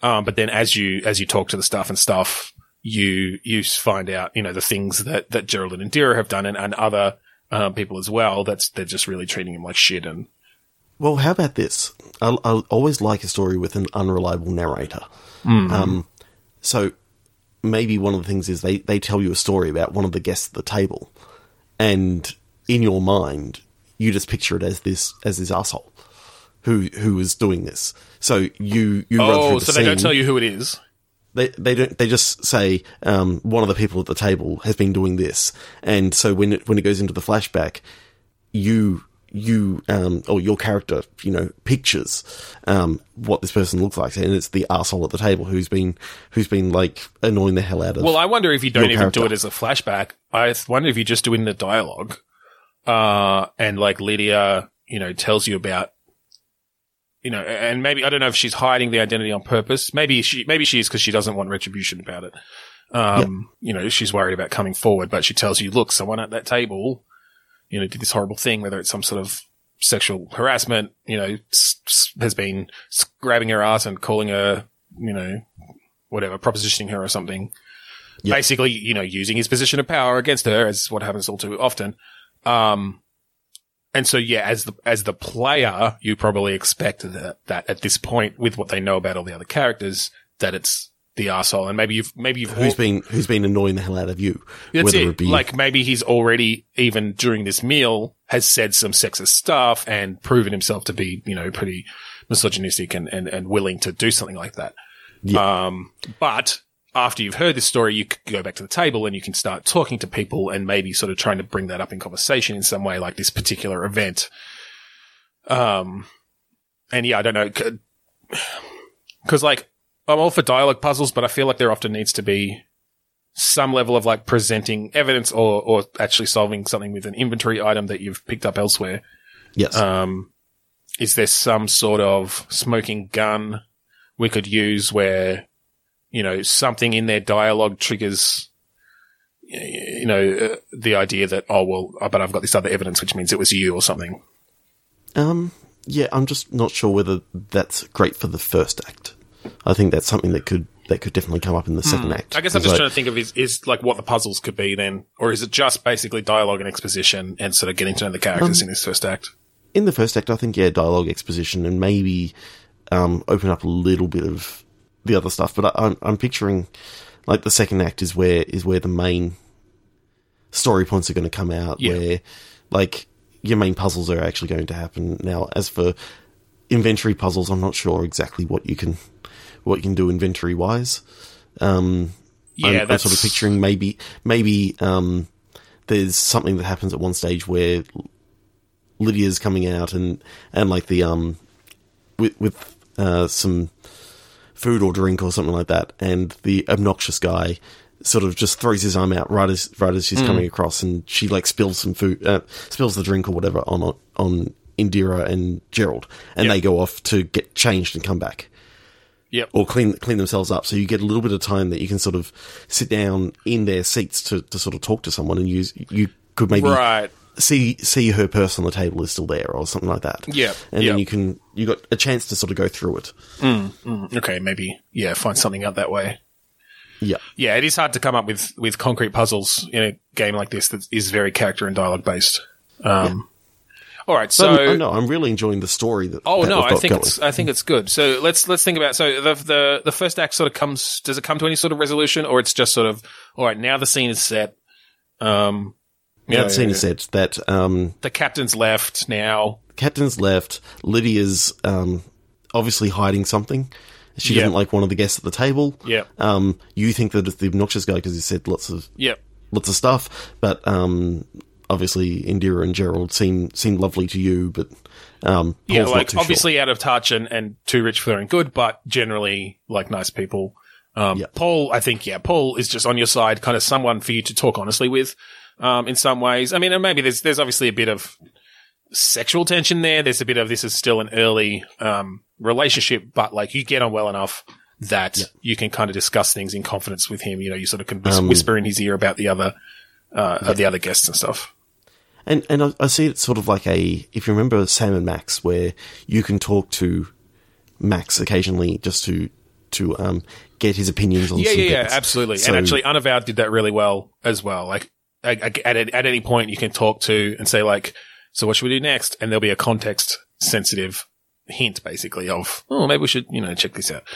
But then as you talk to the staff and stuff, you find out, you know, the things that Gerald and Indira have done and other people as well. They're just really treating him like shit. And well, how about this? I always like a story with an unreliable narrator. Mm-hmm. So maybe one of the things is they tell you a story about one of the guests at the table, and in your mind you just picture it as this asshole who is doing this. So you run through the scene. They don't tell you who it is. They don't. They just say one of the people at the table has been doing this, and so when it goes into the flashback, or your character, you know, pictures what this person looks like, and it's the asshole at the table who's been like annoying the hell out of. Well, I wonder if you don't even do it as a flashback. I wonder if you just do it in the dialogue, and like Lydia, you know, tells you about. You know, and maybe I don't know if she's hiding the identity on purpose. Maybe she is because she doesn't want retribution about it. You know, she's worried about coming forward, but she tells you, "Look, someone at that table, you know, did this horrible thing. Whether it's some sort of sexual harassment, you know, has been grabbing her ass and calling her, you know, whatever, propositioning her or something. Yep. Basically, you know, using his position of power against her, as what happens all too often." And so, yeah, as the player, you probably expect that at this point, with what they know about all the other characters, that it's the arsehole. And maybe you've who's been annoying the hell out of you. That's it. Like maybe he's already, even during this meal, has said some sexist stuff and proven himself to be, you know, pretty misogynistic and willing to do something like that. Yeah. But after you've heard this story, you could go back to the table and you can start talking to people and maybe sort of trying to bring that up in conversation in some way, like this particular event. And yeah, I don't know. Cause like I'm all for dialogue puzzles, but I feel like there often needs to be some level of like presenting evidence or actually solving something with an inventory item that you've picked up elsewhere. Yes. Is there some sort of smoking gun we could use where, you know, something in their dialogue triggers, you know, the idea that, oh, well, but I've got this other evidence, which means it was you or something. Yeah, I'm just not sure whether that's great for the first act. I think that's something that could definitely come up in the second act. I guess I'm just trying to think of is like what the puzzles could be then, or is it just basically dialogue and exposition and sort of getting to know the characters in this first act? In the first act, I think, yeah, dialogue, exposition, and maybe open up a little bit of the other stuff, but I'm picturing like the second act is where the main story points are going to come out, where like your main puzzles are actually going to happen. Now, as for inventory puzzles, I'm not sure exactly what you can do inventory wise. I'm sort of picturing maybe there's something that happens at one stage where Lydia's coming out and like the with some food or drink or something like that, and the obnoxious guy sort of just throws his arm out right as she's coming across, and she like spills some food, spills the drink or whatever on Indira and Gerald, and they go off to get changed and come back, or clean themselves up. So you get a little bit of time that you can sort of sit down in their seats to sort of talk to someone, and you could maybe see her purse on the table is still there or something like that. Yeah. And then you got a chance to sort of go through it. Okay, maybe, yeah, find something out that way. Yeah. Yeah, it is hard to come up with concrete puzzles in a game like this that is very character and dialogue based. All right, so I'm really enjoying the story that I think it's good. So let's think about the first act sort of comes, does it come to any sort of resolution, or it's just sort of, all right, now the scene is set. That scene is set. That the captain's left now. Captain's left. Lydia's obviously hiding something. She doesn't like one of the guests at the table. Yeah. You think that it's the obnoxious guy because he said lots of stuff, but obviously Indira and Gerald seem lovely to you, but Paul's not too obviously sure. Out of touch and too rich for their own good, but generally like nice people. Paul, I think, Paul is just on your side, kind of someone for you to talk honestly with. In some ways. I mean, and maybe there's obviously a bit of sexual tension there. There's a bit of this is still an early relationship, but like you get on well enough that you can kind of discuss things in confidence with him. You know, you sort of can whisper in his ear about the other guests and stuff. And I see it sort of like a, if you remember Sam and Max, where you can talk to Max occasionally just to get his opinions on some bits. Yeah, absolutely. So, and actually, Unavowed did that really well as well. Like, at any point, you can talk to and say, like, so what should we do next? And there'll be a context-sensitive hint, basically, of, oh, maybe we should, check this out.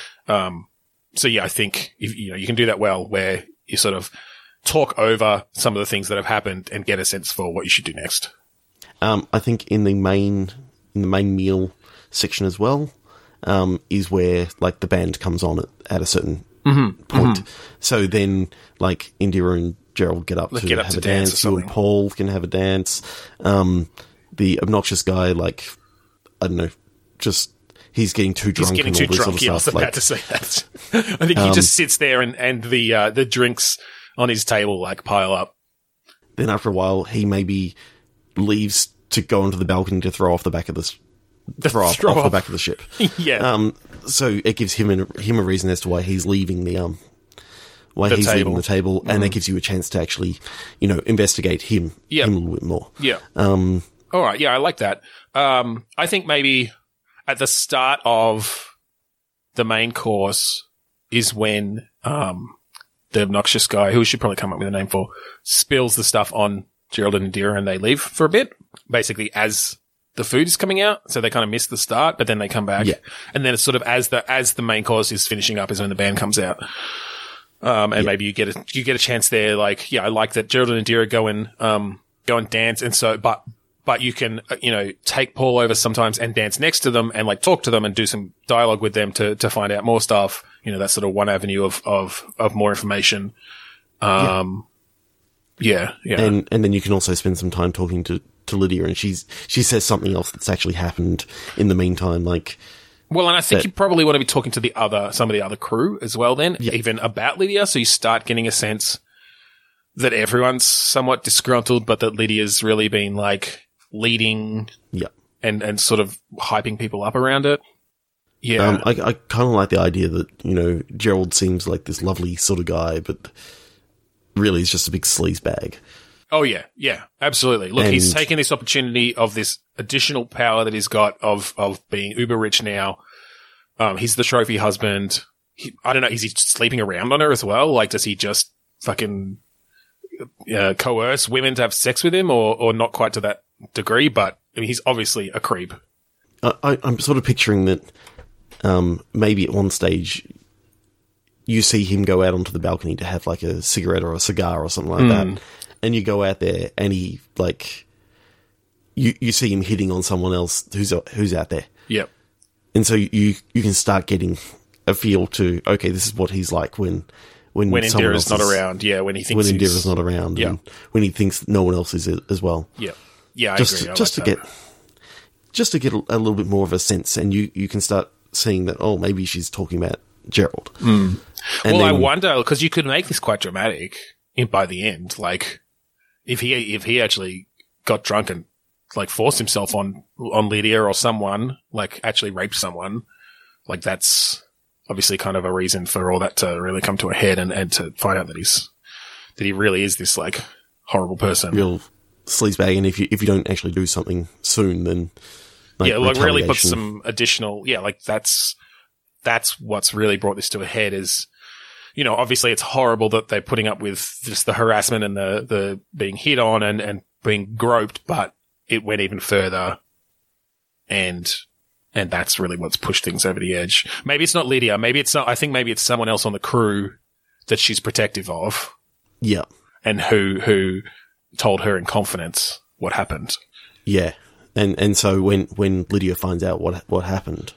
So, yeah, I think, if, you can do that well where you sort of talk over some of the things that have happened and get a sense for what you should do next. I think in the main meal section as well, is where, like, the band comes on at a certain point. Mm-hmm. So then, like, India and Gerald get up to have a dance. You and Paul can have a dance. The obnoxious guy, like, I don't know, just he's getting too drunk. He's getting too drunk. Sort of stuff. I was about to say that. I think he just sits there and the drinks on his table like pile up. Then after a while, he maybe leaves to go onto the balcony to throw off the back of this. Throw off the back of the ship. Yeah. So it gives him a reason as to why he's leaving the table, and that gives you a chance to actually, investigate him a little bit more. Yeah. All right. Yeah, I like that. I think maybe at the start of the main course is when the obnoxious guy, who should probably come up with a name for, spills the stuff on Gerald and Indira, and they leave for a bit, basically as the food is coming out, so they kind of miss the start, but then they come back. Yeah. And then it's sort of as the main course is finishing up is when the band comes out. Maybe you get a chance there. Like, yeah, I like that Gerald and Indira go and dance, and so but you can take Paul over sometimes and dance next to them and like talk to them and do some dialogue with them to find out more stuff. That's sort of one avenue of more information. Yeah. And then you can also spend some time talking to Lydia, and she says something else that's actually happened in the meantime, like. Well, and I think you probably want to be talking to some of the other crew as well then, even about Lydia, so you start getting a sense that everyone's somewhat disgruntled, but that Lydia's really been like leading and sort of hyping people up around it. Yeah. I kind of like the idea that, Gerald seems like this lovely sort of guy, but really he's just a big sleaze bag. Oh, yeah. Yeah, absolutely. Look, he's taking this opportunity of this additional power that he's got of being uber rich now. He's the trophy husband. I don't know. Is he sleeping around on her as well? Like, does he just fucking coerce women to have sex with him or not quite to that degree? But I mean, he's obviously a creep. I'm sort of picturing that maybe at one stage you see him go out onto the balcony to have like a cigarette or a cigar or something like that. And you go out there and he, like, you see him hitting on someone else who's out there. Yep. And so you can start getting a feel to, okay, this is what he's like when Indira's not around. Yeah, when he thinks Indira's not around. Yeah. And when he thinks no one else is as well. Yeah. Yeah, I agree. Just to get a little bit more of a sense, and you can start seeing that, oh, maybe she's talking about Gerald. Mm. Well, I wonder, because you could make this quite dramatic by the end, like, if he actually got drunk and like forced himself on Lydia or someone, like actually raped someone, like that's obviously kind of a reason for all that to really come to a head and to find out that he really is this like horrible person, real sleazebag. And if you don't actually do something soon, then really put some additional that's what's really brought this to a head is. Obviously, it's horrible that they're putting up with just the harassment and the being hit on and being groped, but it went even further, and that's really what's pushed things over the edge. Maybe it's not Lydia. I think maybe it's someone else on the crew that she's protective of. Yeah, and who told her in confidence what happened. Yeah, and so when Lydia finds out what happened,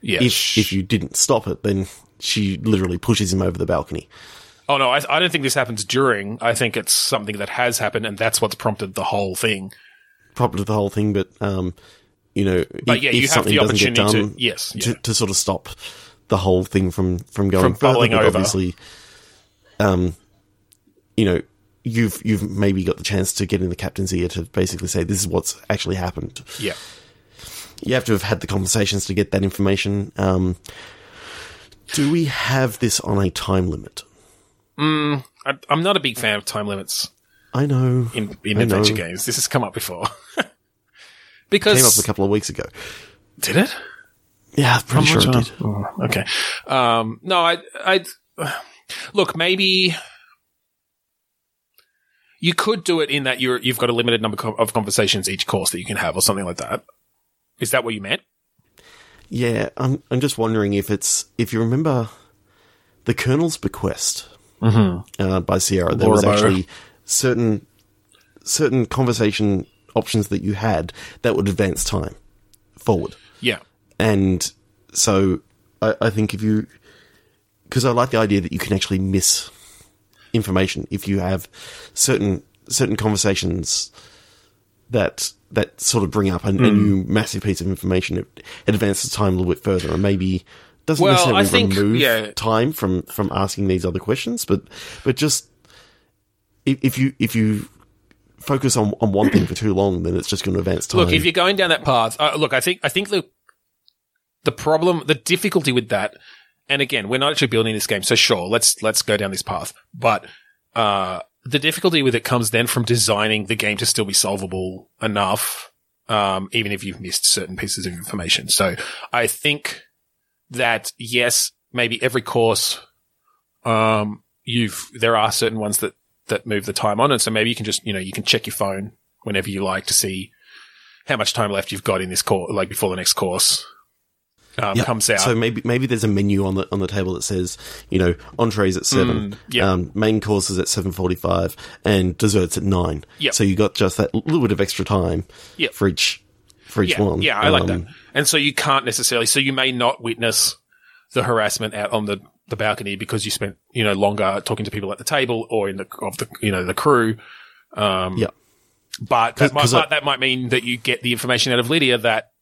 if you didn't stop it, then. She literally pushes him over the balcony. Oh, no, I don't think this happens during. I think it's something that has happened, and that's what's prompted the whole thing. But, you have the opportunity to sort of stop the whole thing from going falling over. Obviously, you've maybe got the chance to get in the captain's ear to basically say, this is what's actually happened. Yeah. You have to have had the conversations to get that information. Do we have this on a time limit? I'm not a big fan of time limits. I know. In adventure games. This has come up before. Because it came up a couple of weeks ago. Did it? Yeah, I'm pretty sure it did. Oh, okay. No, look, maybe you could do it in that you've got a limited number of conversations each course that you can have or something like that. Is that what you meant? Yeah, I'm just wondering if you remember the Colonel's Bequest by Sierra, there was actually certain conversation options that you had that would advance time forward. Yeah. And so I think if you... Because I like the idea that you can actually miss information if you have certain conversations that sort of bring up a new massive piece of information. It advances time a little bit further and maybe doesn't necessarily remove time from asking these other questions, but just if you focus on one thing for too long, then it's just going to advance time. Look, if you're going down that path, I think the problem, the difficulty with that, and again, we're not actually building this game, so sure, let's go down this path, but the difficulty with it comes then from designing the game to still be solvable enough, even if you've missed certain pieces of information. So I think that, yes, maybe every course, there are certain ones that move the time on. And so maybe you can just, you can check your phone whenever you like to see how much time left you've got in this course, like before the next course comes out. So maybe there's a menu on the table that says, entrees at 7, main courses at 7:45, and desserts at 9. Yep. So you got just that little bit of extra time for each one. Yeah, I like that. And so you can't necessarily. So you may not witness the harassment out on the balcony because you spent longer talking to people at the table or the crew. Yeah. But that might mean that you get the information out of Lydia that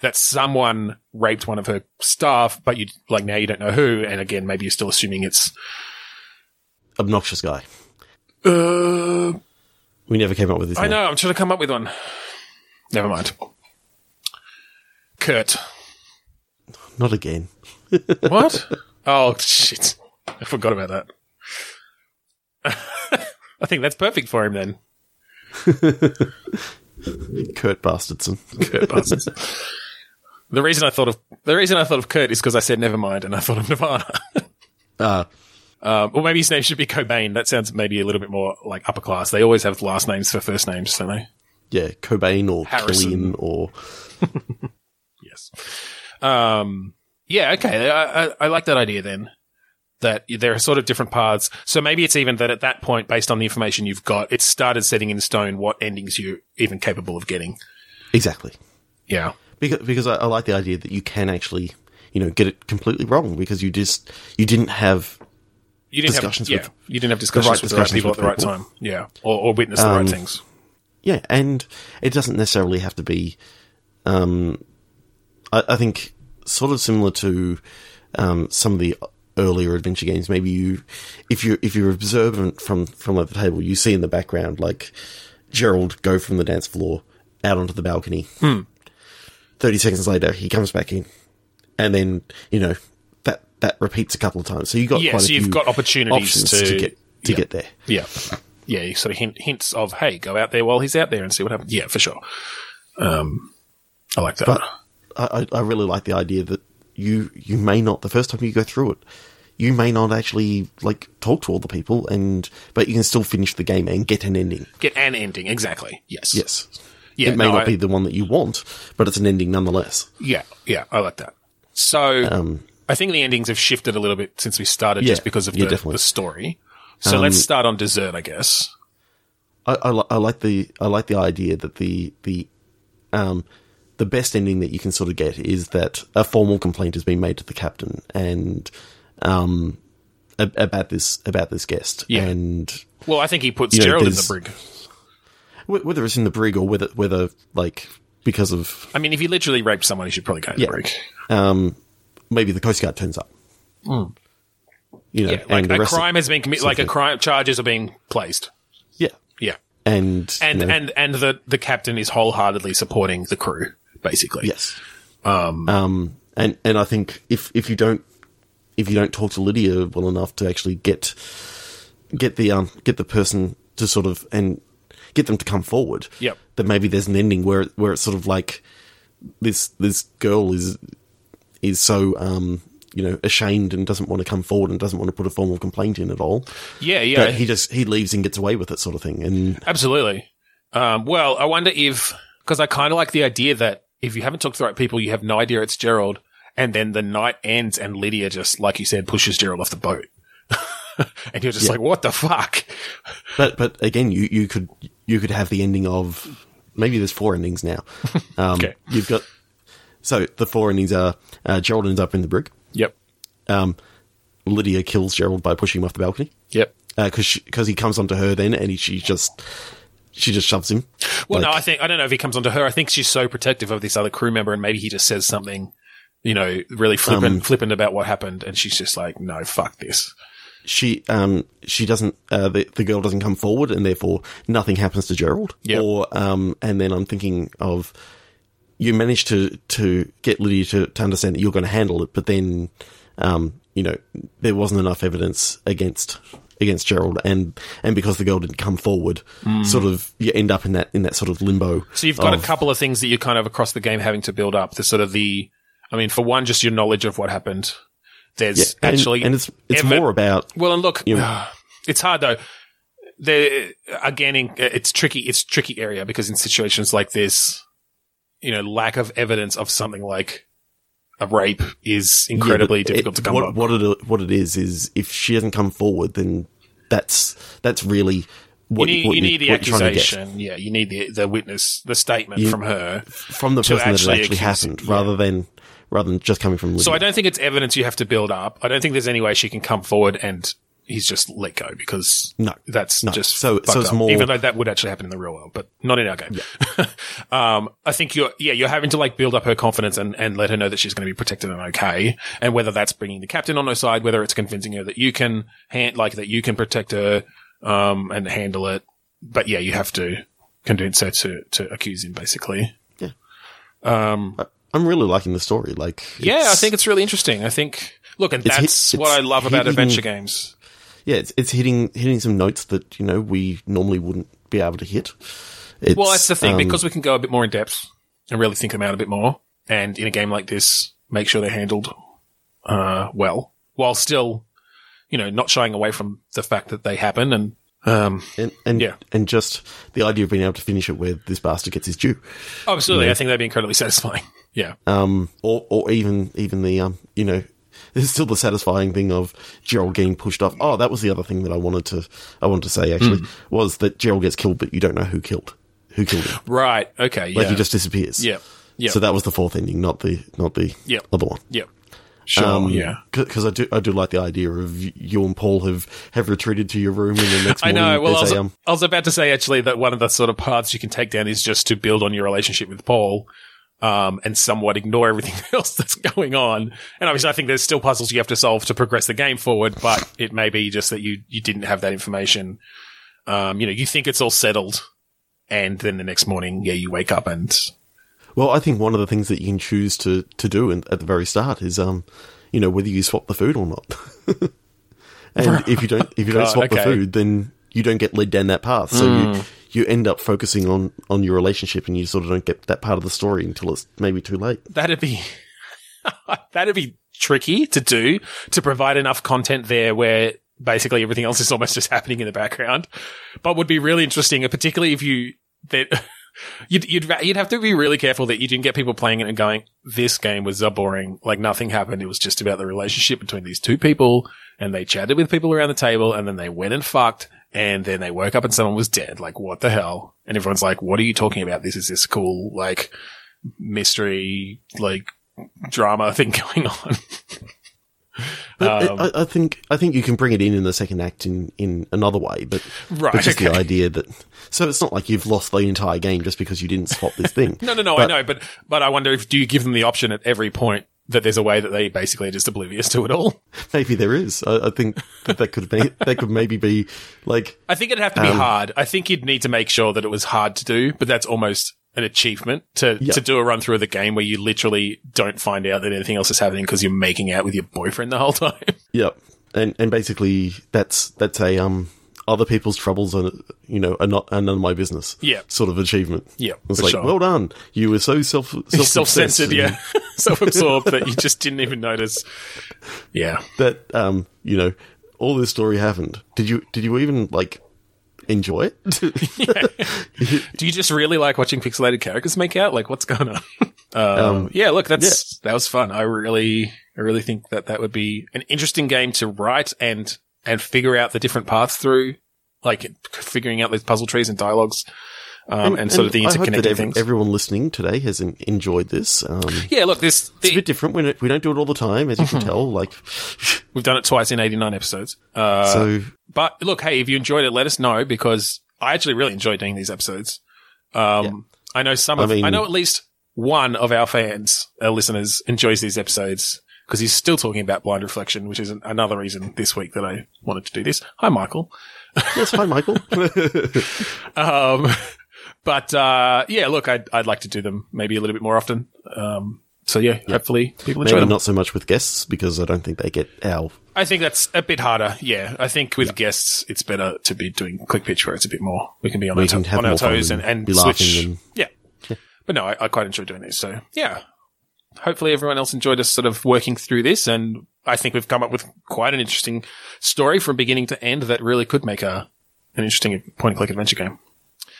that someone raped one of her staff, but now you don't know who, and again, maybe you're still assuming it's obnoxious guy. We never came up with this. I know. I'm trying to come up with one. Never mind. Kurt. Not again. What? Oh, shit. I forgot about that. I think that's perfect for him then. Kurt Bastardson. The reason I thought of Kurt is because I said never mind, and I thought of Nirvana. Or maybe his name should be Cobain. That sounds maybe a little bit more like upper class. They always have last names for first names, don't they? Yeah, Cobain or Harrison. Killian or yes. Yeah. Okay. I like that idea then. That there are sort of different paths. So maybe it's even that at that point, based on the information you've got, it started setting in stone what endings you're even capable of getting. Exactly. Yeah. Because I like the idea that you can actually, get it completely wrong because you didn't have discussions with the right people at the right time. Yeah. Or witness the right things. Yeah. And it doesn't necessarily have to be, I think sort of similar to, some of the earlier adventure games, maybe if you're observant from the table, you see in the background like Gerald go from the dance floor out onto the balcony. 30 seconds later he comes back in, and then that repeats a couple of times, so you got you've got opportunities to get there. You sort of hints of, hey, go out there while he's out there and see what happens. Yeah, for sure. I like that, but I really like the idea that you may not, the first time you go through it, you may not actually talk to all the people, but you can still finish the game and get an ending. Exactly. Yes. Yeah, it may not be the one that you want, but it's an ending nonetheless. Yeah, I like that. So I think the endings have shifted a little bit since we started, just because of the story. So let's start on dessert, I guess. I like the idea that the best ending that you can sort of get is that a formal complaint has been made to the captain and about this guest. Yeah. And well, I think he puts Gerald in the brig. Whether it's in the brig or whether because of, I mean, if you literally raped someone, you should probably go to the brig. Maybe the Coast Guard turns up. Mm. Charges are being placed. Yeah. Yeah. And the captain is wholeheartedly supporting the crew. Basically, yes. And I think if you don't talk to Lydia well enough to actually get the person to sort of and get them to come forward. Yep. That maybe there's an ending where it's sort of like this girl is so ashamed and doesn't want to come forward and doesn't want to put a formal complaint in at all. Yeah. That he leaves and gets away with it, sort of thing. And absolutely. Well, I wonder if, because I kind of like the idea that if you haven't talked to the right people, you have no idea it's Gerald. And then the night ends and Lydia just, like you said, pushes Gerald off the boat. And you're just like, what the fuck? But again, you could have the ending of, maybe there's four endings now. Okay. You've got, so the four endings are, Gerald ends up in the brig. Yep. Lydia kills Gerald by pushing him off the balcony. Yep. Because he comes onto her then and she just shoves him. Well, like, no, I don't know if he comes onto her. I think she's so protective of this other crew member and maybe he just says something, really flippant about what happened. And she's just like, no, fuck this. She doesn't, the girl doesn't come forward and therefore nothing happens to Gerald. Yep. Or, and then I'm thinking of, you manage to get Lydia to understand that you're going to handle it, but then, there wasn't enough evidence against Gerald, and because the girl didn't come forward, sort of you end up in that sort of limbo. So you've got a couple of things that you're kind of across the game having to build up. The sort of for one, just your knowledge of what happened. There's actually and it's more about and look, it's hard though. It's tricky area because in situations like this. Lack of evidence of something like a rape is incredibly difficult to come up. What it is if she hasn't come forward, then that's really what you need the accusation. Yeah, you need the witness, the statement from her, from the person that it actually happened, rather than just coming from. Lydia. So I don't think it's evidence you have to build up. I don't think there's any way she can come forward and he's just let go because just so it's more. Even though that would actually happen in the real world, but not in our game. Yeah. I think you're having to build up her confidence and let her know that she's going to be protected and okay. And whether that's bringing the captain on her side, whether it's convincing her that you can that you can protect her and handle it. But yeah, you have to convince her to accuse him basically. Yeah. I'm really liking the story. I think it's really interesting. I think what I love about adventure games. Yeah, it's hitting some notes that, we normally wouldn't be able to hit. Well, that's the thing, because we can go a bit more in depth and really think them out a bit more. And in a game like this, make sure they're handled well, while still, not shying away from the fact that they happen. And just the idea of being able to finish it where this bastard gets his due. Oh, absolutely, I think that'd be incredibly satisfying. Yeah. Or even the There's still the satisfying thing of Gerald getting pushed off. Oh, that was the other thing that I wanted to say actually was that Gerald gets killed, but you don't know who killed him. Right. Okay. Yeah. He just disappears. Yeah. Yeah. So that was the fourth ending, not the other one. Yeah. Sure. Yeah. Because I do like the idea of you and Paul have retreated to your room in the next morning. I know. Well, I was about to say actually that one of the sort of paths you can take down is just to build on your relationship with Paul. And somewhat ignore everything else that's going on. And obviously, I think there's still puzzles you have to solve to progress the game forward, but it may be just that you didn't have that information. You think it's all settled, and then the next morning, you wake up and... Well, I think one of the things that you can choose to do at the very start is, whether you swap the food or not. And if you don't swap the food, then you don't get led down that path. So you end up focusing on your relationship and you sort of don't get that part of the story until it's maybe too late. That'd be tricky to do, to provide enough content there where basically everything else is almost just happening in the background, but would be really interesting, particularly if you'd have to be really careful that you didn't get people playing it and going, this game was so boring. Nothing happened. It was just about the relationship between these two people and they chatted with people around the table and then they went and fucked. And then they woke up and someone was dead. What the hell? And everyone's like, what are you talking about? This is this cool, mystery, drama thing going on. But I think you can bring it in the second act in another way, but the idea that... So, it's not like you've lost the entire game just because you didn't spot this thing. No, I know, but I wonder if do you give them the option at every point that there's a way that they basically are just oblivious to it all? Maybe there is. I think that could maybe be I think it'd have to be hard. I think you'd need to make sure that it was hard to do, but that's almost an achievement to do a run through of the game where you literally don't find out that anything else is happening because you're making out with your boyfriend the whole time. Yep. And basically that's a other people's troubles are, you know, are none of my business. Yeah. Sort of achievement. Yeah. It's like, sure. Well done. You were so self-censored, yeah. Self-absorbed that you just didn't even notice. Yeah. That, you know, all this story happened. Did you even, like, enjoy it? Yeah. Do you just really like watching pixelated characters make out? Like, what's going on? Yeah, look, that was fun. I really think that would be an interesting game to write and figure out the different paths through, like figuring out those puzzle trees and dialogues, and sort of the interconnected things. Everyone listening today has enjoyed this. Yeah, look, it's a bit different. We don't do it all the time, as you can tell. Like, we've done it twice in 89 episodes. But look, hey, if you enjoyed it, let us know, because I actually really enjoyed doing these episodes. I know I know at least one of our fans, our listeners, enjoys these episodes, because he's still talking about Blind Reflection, which is another reason this week that I wanted to do this. Hi, Michael. Yes, hi, Michael. Yeah, look, I'd like to do them maybe a little bit more often. Hopefully people enjoy them. Not so much with guests, because I don't think they get our... I think that's a bit harder, yeah. I think with guests, it's better to be doing click pitch where it's a bit more... We can be on our toes and switch. Yeah. But no, I quite enjoy doing this, so yeah. Hopefully, everyone else enjoyed us sort of working through this, and I think we've come up with quite an interesting story from beginning to end that really could make an interesting point-and-click adventure game.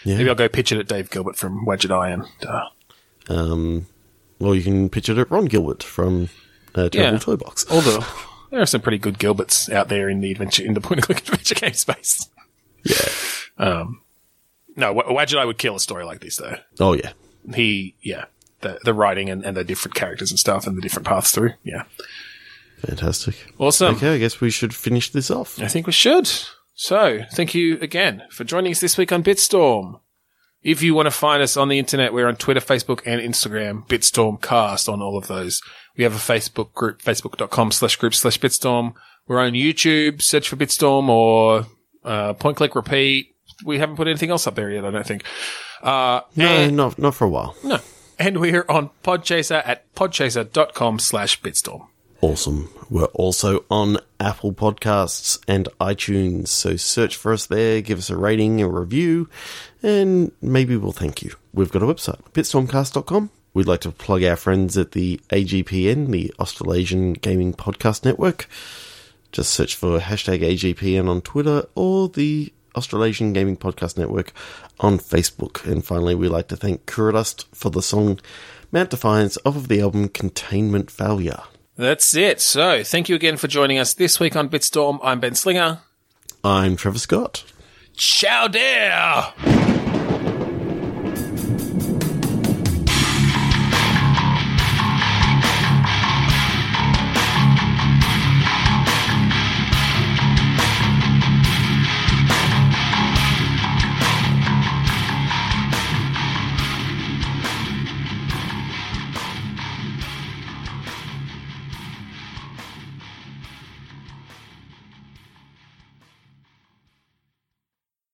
Yeah. Maybe I'll go pitch it at Dave Gilbert from Wadjet Eye, and... well, you can pitch it at Ron Gilbert from Terrible Toy Box. Although, there are some pretty good Gilberts out there in the point-and-click adventure game space. Yeah. No, Wadjet Eye would kill a story like this, though. Oh, yeah. The writing and the different characters and stuff and the different paths through. Yeah. Fantastic. Awesome. Okay, I guess we should finish this off. I think we should. So, thank you again for joining us this week on Bitstorm. If you want to find us on the internet, we're on Twitter, Facebook, and Instagram, BitstormCast on all of those. We have a Facebook group, facebook.com/group/Bitstorm. We're on YouTube, search for Bitstorm or Point Click Repeat. We haven't put anything else up there yet, I don't think. No, not for a while. No. And we're on Podchaser at podchaser.com/Bitstorm. Awesome. We're also on Apple Podcasts and iTunes, so search for us there, give us a rating, a review, and maybe we'll thank you. We've got a website, bitstormcast.com. We'd like to plug our friends at the AGPN, the Australasian Gaming Podcast Network. Just search for #AGPN on Twitter or the Australasian Gaming Podcast Network on Facebook. And finally, we'd like to thank Kuradust for the song Mount Defiance off of the album Containment Failure. That's it. So, thank you again for joining us this week on Bitstorm. I'm Ben Slinger. I'm Trevor Scott. Ciao there!